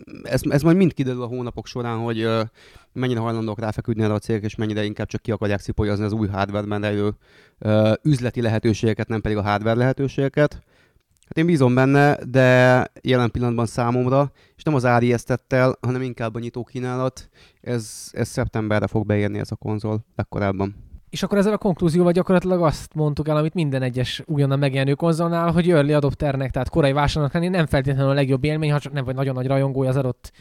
ez majd mind kiderül a hónapok során, hogy mennyire hajlandók ráfeküdni erre a cégek, és mennyire inkább csak ki akarják szipolyozni az új hardware-ben rejlő üzleti lehetőségeket, nem pedig a hardware lehetőségeket. Hát én bízom benne, de jelen pillanatban számomra, és nem az áriesztettel, hanem inkább a nyitó kínálat, ez szeptemberre fog beérni ez a konzol legkorábban. És akkor ezzel a konklúzióval gyakorlatilag azt mondtuk el, amit minden egyes újonnan megjelenő konzolnál, hogy early adopternek, tehát korai vásárlónak lenni nem feltétlenül a legjobb élmény, ha csak nem vagy nagyon nagy rajongója az adott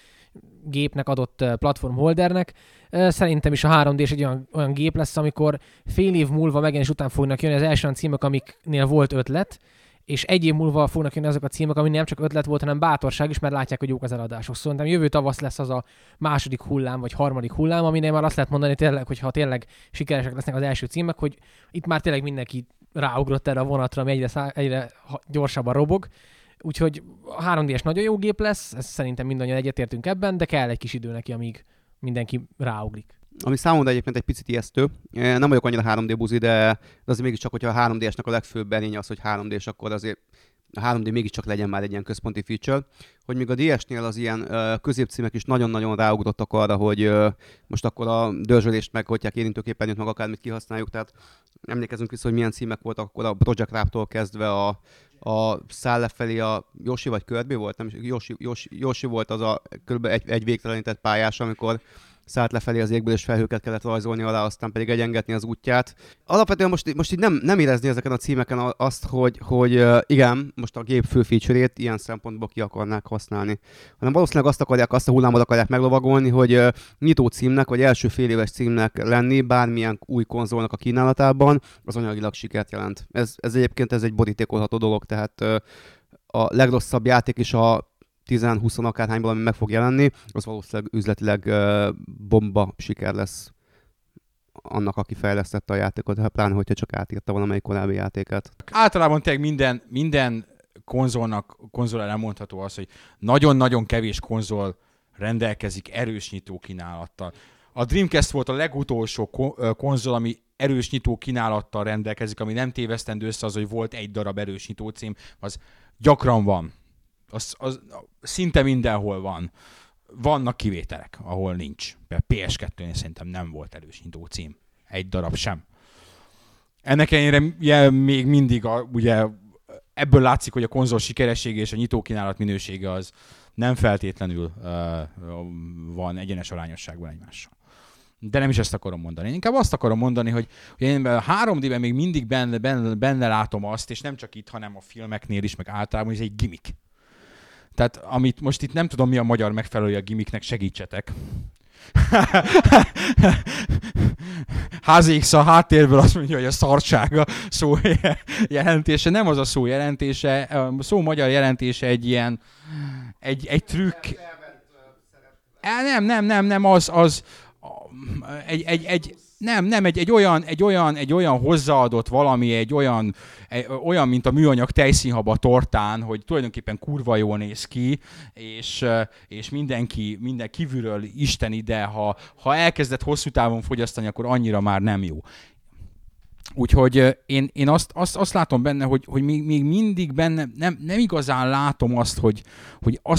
gépnek, adott platformholdernek. Szerintem is a 3D is egy olyan gép lesz, amikor fél év múlva megjelenés után fognak jönni az első címek, amiknél volt ötlet, és egy év múlva fognak jönni azok a címek, ami nem csak ötlet volt, hanem bátorság is, mert látják, hogy jók az eladások. Szóval jövő tavasz lesz az a második hullám, vagy harmadik hullám, aminél már azt lehet mondani tényleg, hogy ha tényleg sikeresek lesznek az első címek, hogy itt már tényleg mindenki ráugrott erre a vonatra, ami egyre gyorsabban robog. Úgyhogy a 3D-es nagyon jó gép lesz, ezt szerintem mindannyian egyetértünk ebben, de kell egy kis idő neki, amíg mindenki ráugrik. Ami számomra egyébként egy picit ijesztő. Nem vagyok annyira 3D buzi, de azért mégiscsak, hogyha a 3D-esnek a legfőbb erénye az, hogy 3D-s, akkor azért a 3D mégiscsak legyen már egy ilyen központi feature, hogy még a DS-nél az ilyen középcímek is nagyon-nagyon ráugrottak arra, hogy most akkor a dörzsölést meg, hogyha érintőképernyőt meg akármit kihasználjuk, tehát emlékezünk vissza, hogy milyen címek voltak akkor a Project Raptól kezdve a száll lefelé a Yoshi vagy Kirby volt? Nem, Yoshi volt az a kb. Egy végtelenített pályás, amikor szállt lefelé az égből, és felhőket kellett rajzolni alá, aztán pedig egyengetni az útját. Alapvetően most így nem érezni ezeken a címeken azt, hogy igen, most a gép fő feature-ét ilyen szempontból ki akarnák használni. Hanem valószínűleg azt a hullámot akarják meglovagolni, hogy nyitó címnek, vagy első fél éves címnek lenni bármilyen új konzolnak a kínálatában, az anyagilag sikert jelent. Ez egyébként egy borítékolható dolog, tehát a legrosszabb játék is a 10-20 akárhányból, ami meg fog jelenni, az valószínűleg üzletileg bomba siker lesz annak, aki fejlesztette a játékot, pláne, hogyha csak átírta valamelyik korábbi játékát. Általában tényleg minden konzol elmondható az, hogy nagyon-nagyon kevés konzol rendelkezik erős nyitó kínálattal. A Dreamcast volt a legutolsó konzol, ami erős nyitó kínálattal rendelkezik, ami nem tévesztendő össze az, hogy volt egy darab erős nyitó cím, az gyakran van. Az szinte mindenhol van. Vannak kivételek, ahol nincs. Például PS2-nél szerintem nem volt erős nyitó cím. Egy darab sem. Ennek ellenére még mindig ugye ebből látszik, hogy a konzol sikeressége és a nyitókínálat minősége az nem feltétlenül van egyenes arányosságban egymással. De nem is ezt akarom mondani. Én inkább azt akarom mondani, hogy én 3D-ben még mindig benne látom azt, és nem csak itt, hanem a filmeknél is, meg általában ez egy gimmick. Tehát amit most itt nem tudom, mi a magyar megfelelője a gimmicknek, segítsetek. Házéksz a háttérből azt mondja, hogy a szartsága szó jelentése. Nem az a szó jelentése, a szó magyar jelentése egy ilyen, egy trükk. Nem, az egy Nem, egy olyan hozzáadott valami, egy olyan, mint a műanyag tejszínhab a tortán, hogy tulajdonképpen kurva jól néz ki, és minden kívülről isteni, de ha elkezdett hosszú távon fogyasztani, akkor annyira már nem jó. Úgyhogy én azt látom benne, hogy még mindig benne nem igazán látom azt,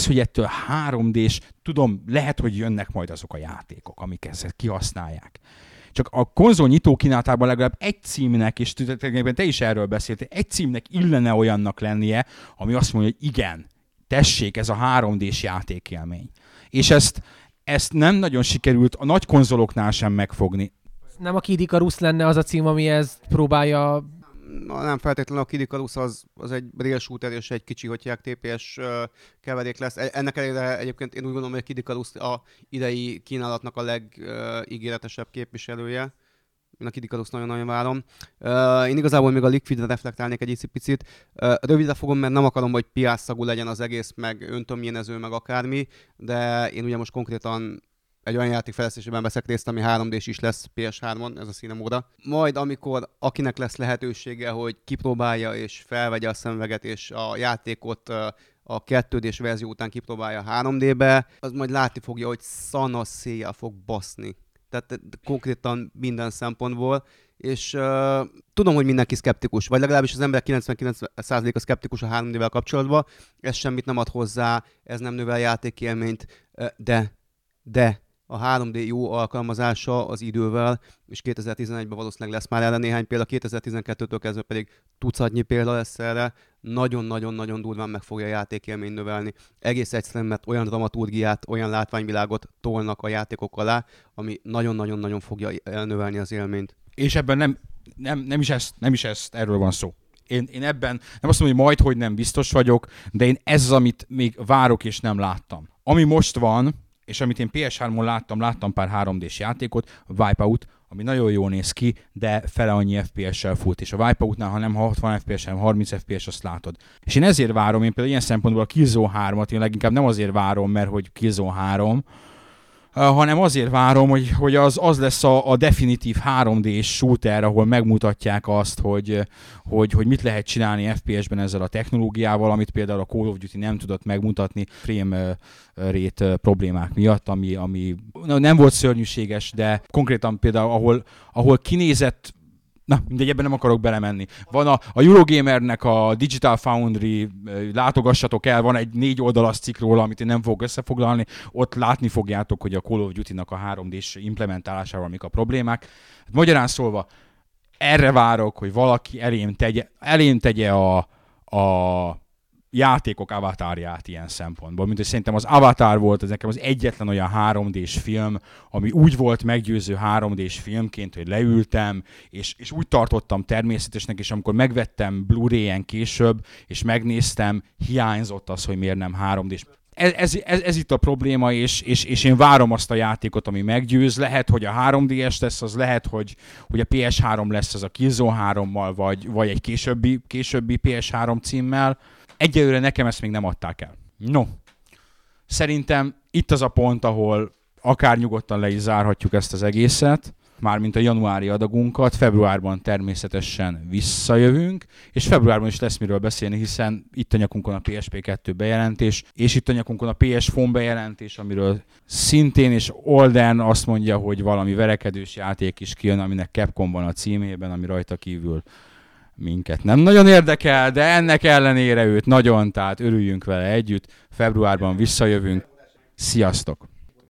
hogy ettől 3D-s, tudom, lehet, hogy jönnek majd azok a játékok, amik ezt kihasználják. Csak a konzol nyitó kínálatában legalább egy címnek, és te is erről beszéltél, egy címnek illene olyannak lennie, ami azt mondja, hogy igen, tessék, ez a 3D-s játékélmény. És ezt nem nagyon sikerült a nagy konzoloknál sem megfogni. Nem a Kid Icarus lenne az a cím, ami ezt próbálja... Na, nem feltétlenül a Kid Icarus az egy rail shooter és egy kicsi, hogy hívják, TPS keverék lesz. Ennek ellenére egyébként én úgy gondolom, hogy a Kid Icarus a idei kínálatnak a legígéretesebb képviselője. Én a Kid Icarust nagyon-nagyon várom. Én igazából még a Liquidre reflektálnék egy picit. Rövidre fogom, mert nem akarom, hogy piás szagú legyen az egész, meg öntömjénező, meg akármi, de én ugye most konkrétan egy olyan játékfejlesztésében veszek részt, ami 3D-s is lesz PS3-on, ez a színemóda. Majd amikor akinek lesz lehetősége, hogy kipróbálja és felvegye a szemüveget, és a játékot a 2D-s verzió után kipróbálja 3D-be, az majd látni fogja, hogy szanaszéjjel fog baszni. Tehát konkrétan minden szempontból. És tudom, hogy mindenki szkeptikus, vagy legalábbis az emberek 99%-a szkeptikus a 3D-vel kapcsolatban. Ez semmit nem ad hozzá, ez nem növel játékélményt, de a 3D jó alkalmazása az idővel, és 2011-ben valószínűleg lesz már erre néhány példa, 2012-től kezdve pedig tucatnyi példa lesz erre, nagyon-nagyon-nagyon durván meg fogja a játékélményt növelni. Egész egyszerűen, mert olyan dramaturgiát, olyan látványvilágot tolnak a játékok alá, ami nagyon-nagyon-nagyon fogja elnövelni az élményt. És ebben nem is erről van szó. Én ebben nem azt mondom, hogy majdhogy nem biztos vagyok, de én ez, amit még várok és nem láttam. Ami most van, és amit én PS3-on láttam pár 3D-s játékot, Wipeout, ami nagyon jól néz ki, de fele annyi FPS-sel fut, és a Wipeoutnál, ha nem 60 FPS, hanem 30 FPS, azt látod. És én ezért várom, én például ilyen szempontból a Killzone 3-at, én leginkább nem azért várom, mert hogy Killzone 3, hanem azért várom, hogy az lesz a definitív 3D-s shooter, ahol megmutatják azt, hogy mit lehet csinálni FPS-ben ezzel a technológiával, amit például a Call of Duty nem tudott megmutatni frame rate problémák miatt, ami nem volt szörnyűséges, de konkrétan például, ahol kinézett. Na, mindegy, ebben nem akarok belemenni. Van a Eurogamernek a Digital Foundry, látogassatok el, van egy 4 oldalas cikk róla, amit én nem fogok összefoglalni, ott látni fogjátok, hogy a Call of Duty-nak a 3D-s implementálásával mik a problémák. Magyarán szólva, erre várok, hogy valaki elém tegye a játékok avatárját ilyen szempontból, mint hogy szerintem az Avatar volt, ez nekem az egyetlen olyan 3D-s film, ami úgy volt meggyőző 3D-s filmként, hogy leültem, és úgy tartottam természetesnek, és amikor megvettem Blu-ray-en később, és megnéztem, hiányzott az, hogy miért nem 3D-s. Ez itt a probléma, és én várom azt a játékot, ami meggyőz. Lehet, hogy a 3DS lesz, az lehet, hogy a PS3 lesz az a Killzone 3-mal, vagy egy későbbi PS3 címmel. Egyelőre nekem ezt még nem adták el. No, szerintem itt az a pont, ahol akár nyugodtan le is zárhatjuk ezt az egészet, mármint a januári adagunkat, februárban természetesen visszajövünk, és februárban is lesz miről beszélni, hiszen itt a nyakunkon a PSP2 bejelentés, és itt a nyakunkon a PS Phone bejelentés, amiről szintén és Olden azt mondja, hogy valami verekedős játék is kijön, aminek Capcom van a címében, ami rajta kívül minket nem nagyon érdekel, de ennek ellenére őt nagyon, tehát örüljünk vele együtt. Februárban visszajövünk. Sziasztok!